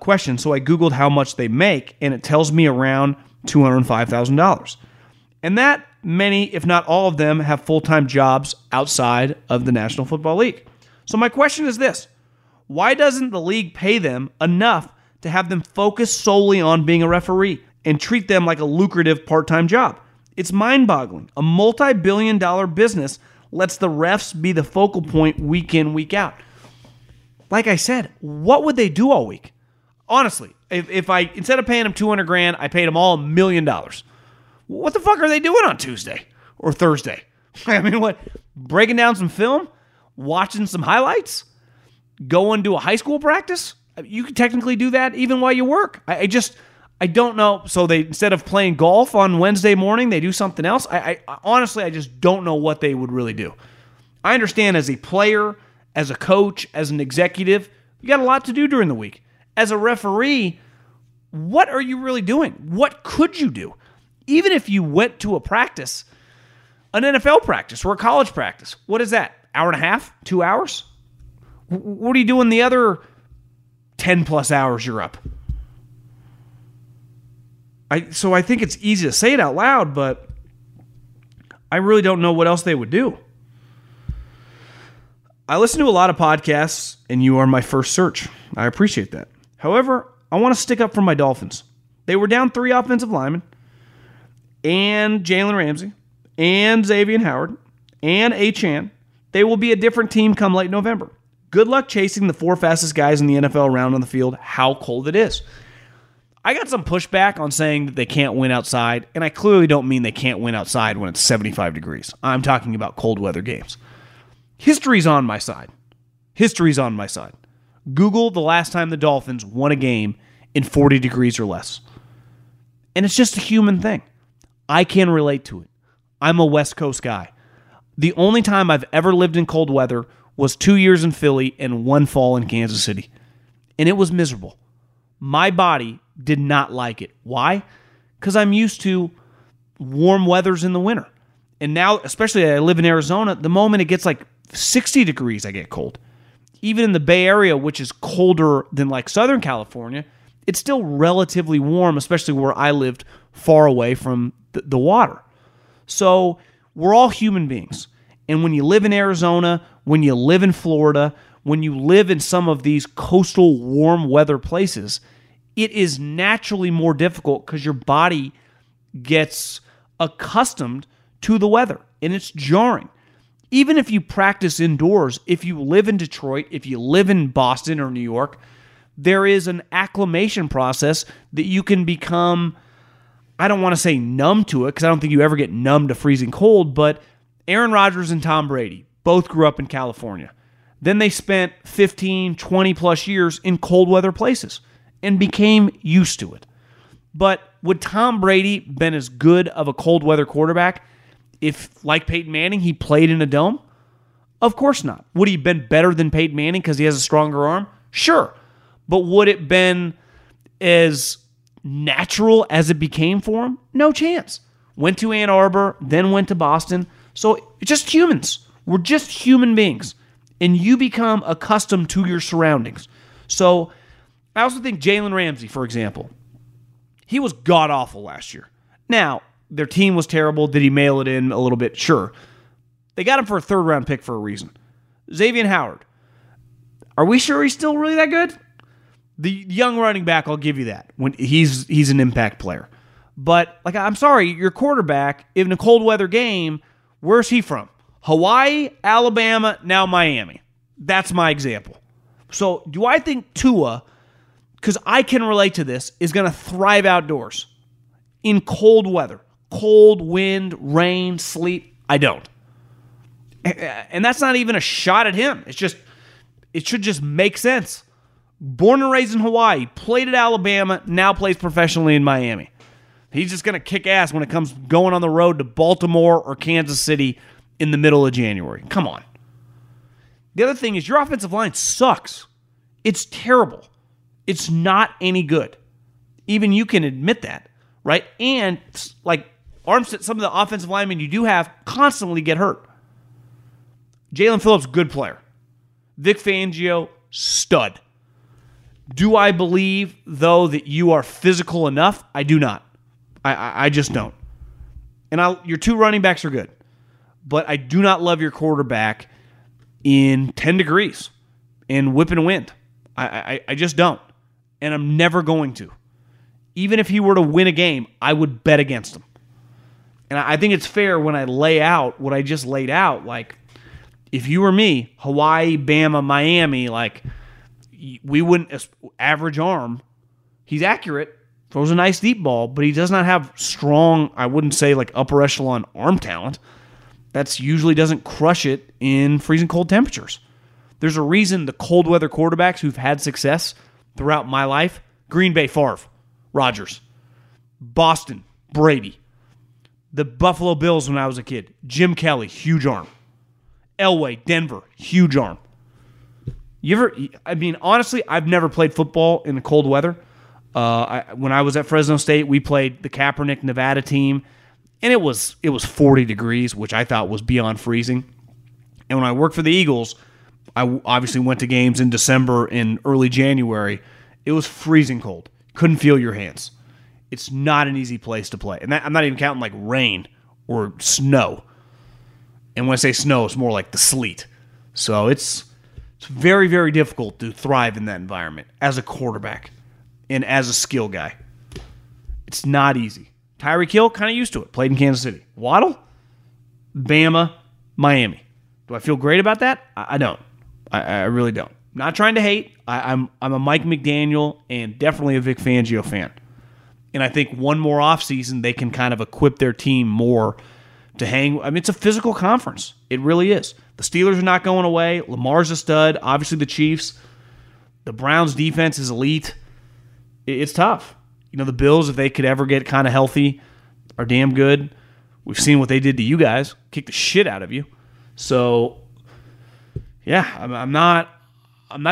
questions, so I Googled how much they make, and it tells me around $205,000. And that many, if not all of them, have full-time jobs outside of the National Football League. So my question is this. Why doesn't the league pay them enough to have them focus solely on being a referee and treat them like a lucrative part-time job? It's mind-boggling. A multi-billion-dollar business lets the refs be the focal point week in, week out. Like I said, what would they do all week? Honestly, if I, instead of paying them $200,000, I paid them all $1 million. What the fuck are they doing on Tuesday or Thursday? I mean, what? Breaking down some film? Watching some highlights? Going to a high school practice? You could technically do that even while you work. I don't know. So they, instead of playing golf on Wednesday morning, they do something else. I honestly, I just don't know what they would really do. I understand as a player, as a coach, as an executive, you got a lot to do during the week. As a referee, what are you really doing? What could you do? Even if you went to a practice, an NFL practice or a college practice, what is that? Hour and a half? 2 hours? What are you doing the other 10 plus hours you're up? So I think it's easy to say it out loud, but I really don't know what else they would do. I listen to a lot of podcasts, and you are my first search. I appreciate that. However, I want to stick up for my Dolphins. They were down 3 offensive linemen, and Jalen Ramsey, and Xavier Howard, and Achane. They will be a different team come late November. Good luck chasing the 4 fastest guys in the NFL around on the field, how cold it is. I got some pushback on saying that they can't win outside, and I clearly don't mean they can't win outside when it's 75 degrees. I'm talking about cold weather games. History's on my side. History's on my side. Google the last time the Dolphins won a game in 40 degrees or less. And it's just a human thing. I can relate to it. I'm a West Coast guy. The only time I've ever lived in cold weather was 2 years in Philly and 1 fall in Kansas City. And it was miserable. My body did not like it. Why? Because I'm used to warm weathers in the winter. And now, especially I live in Arizona, the moment it gets like 60 degrees, I get cold. Even in the Bay Area, which is colder than like Southern California, it's still relatively warm, especially where I lived far away from the water. So we're all human beings. And when you live in Arizona, when you live in Florida, when you live in some of these coastal warm weather places, it is naturally more difficult because your body gets accustomed to the weather, and it's jarring. Even if you practice indoors, if you live in Detroit, if you live in Boston or New York, there is an acclimation process that you can become, I don't want to say numb to it, because I don't think you ever get numb to freezing cold, but Aaron Rodgers and Tom Brady both grew up in California. Then they spent 15, 20-plus years in cold-weather places and became used to it. But would Tom Brady been as good of a cold-weather quarterback if, like Peyton Manning, he played in a dome? Of course not. Would he have been better than Peyton Manning because he has a stronger arm? Sure. But would it been as natural as it became for him? No chance. Went to Ann Arbor, then went to Boston. So it's just humans. We're just human beings. And you become accustomed to your surroundings. So I also think Jalen Ramsey, for example, he was god-awful last year. Now, their team was terrible. Did he mail it in a little bit? Sure. They got him for a third-round pick for a reason. Xavier Howard. Are we sure he's still really that good? The young running back, I'll give you that. When he's an impact player. But, like, I'm sorry, your quarterback, in a cold-weather game, where's he from? Hawaii, Alabama, now Miami. That's my example. So do I think Tua, because I can relate to this, is going to thrive outdoors in cold weather, cold, wind, rain, sleet? I don't. And that's not even a shot at him. It's just, it should just make sense. Born and raised in Hawaii, played at Alabama, now plays professionally in Miami. He's just going to kick ass when it comes going on the road to Baltimore or Kansas City in the middle of January. Come on. The other thing is your offensive line sucks. It's terrible. It's not any good. Even you can admit that, right? And like Armstead, some of the offensive linemen you do have constantly get hurt. Jalen Phillips, good player. Vic Fangio, stud. Do I believe, though, that you are physical enough? I do not. I just don't. And your two running backs are good. But I do not love your quarterback in 10 degrees and whip and wind. I just don't. And I'm never going to. Even if he were to win a game, I would bet against him. And I think it's fair when I lay out what I just laid out. Like, if you were me, Hawaii, Bama, Miami, like, we wouldn't average arm. He's accurate. Throws a nice deep ball, but he does not have strong, I wouldn't say like upper echelon arm talent. That's usually doesn't crush it in freezing cold temperatures. There's a reason the cold weather quarterbacks who've had success throughout my life, Green Bay, Favre, Rodgers, Boston, Brady, the Buffalo Bills when I was a kid, Jim Kelly, huge arm, Elway, Denver, huge arm. I mean, honestly, I've never played football in the cold weather. When I was at Fresno State, we played the Kaepernick, Nevada team. And it was 40 degrees, which I thought was beyond freezing. And when I worked for the Eagles, I obviously went to games in December and early January. It was freezing cold. Couldn't feel your hands. It's not an easy place to play. And I'm not even counting like rain or snow. And when I say snow, it's more like the sleet. So it's very, very difficult to thrive in that environment as a quarterback and as a skill guy. It's not easy. Tyreek Hill, kind of used to it. Played in Kansas City. Waddle, Bama, Miami. Do I feel great about that? I don't. I really don't. Not trying to hate. I'm a Mike McDaniel and definitely a Vic Fangio fan. And I think one more offseason, they can kind of equip their team more to hang. I mean, it's a physical conference. It really is. The Steelers are not going away. Lamar's a stud. Obviously, the Chiefs. The Browns' defense is elite. It's tough. You know, the Bills, if they could ever get kind of healthy, are damn good. We've seen what they did to you guys. Kick the shit out of you. So, yeah, I'm not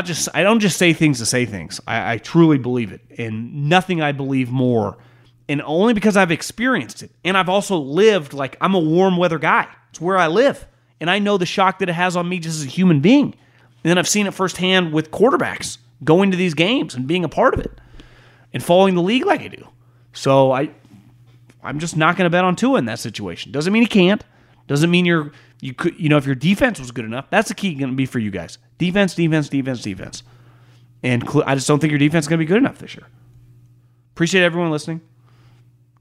just... I don't just say things to say things. I truly believe it. And nothing I believe more. And only because I've experienced it. And I've also lived, like, I'm a warm weather guy. It's where I live. And I know the shock that it has on me just as a human being. And then I've seen it firsthand with quarterbacks going to these games and being a part of it. And following the league like I do. So I'm just not going to bet on Tua in that situation. Doesn't mean he can't. Doesn't mean you could, you know, if your defense was good enough, that's the key going to be for you guys. Defense, defense, defense, defense. And I just don't think your defense is going to be good enough this year. Appreciate everyone listening.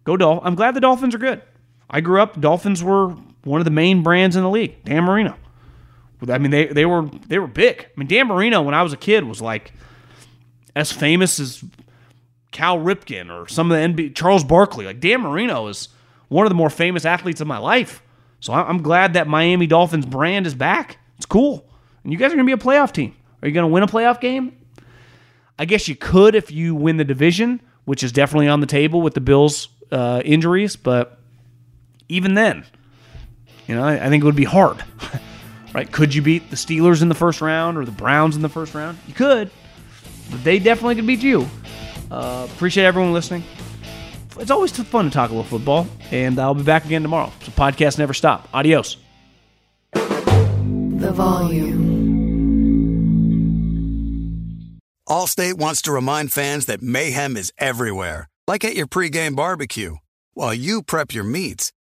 Go Dolphins. I'm glad the Dolphins are good. I grew up, Dolphins were one of the main brands in the league. Dan Marino. I mean, they were big. I mean, Dan Marino, when I was a kid, was like as famous as Cal Ripken or some of the NBA, Charles Barkley. Like Dan Marino is one of the more famous athletes of my life. So I'm glad that Miami Dolphins brand is back. It's cool. And you guys are going to be a playoff team. Are you going to win a playoff game? I guess you could if you win the division, which is definitely on the table with the Bills' injuries. But even then, you know, I think it would be hard. Right? Could you beat the Steelers in the first round or the Browns in the first round? You could. But they definitely could beat you. Appreciate everyone listening. It's always fun to talk a little football, and I'll be back again tomorrow. So podcasts never stop. Adios. The volume. Allstate wants to remind fans that mayhem is everywhere, like at your pregame barbecue. While you prep your meats,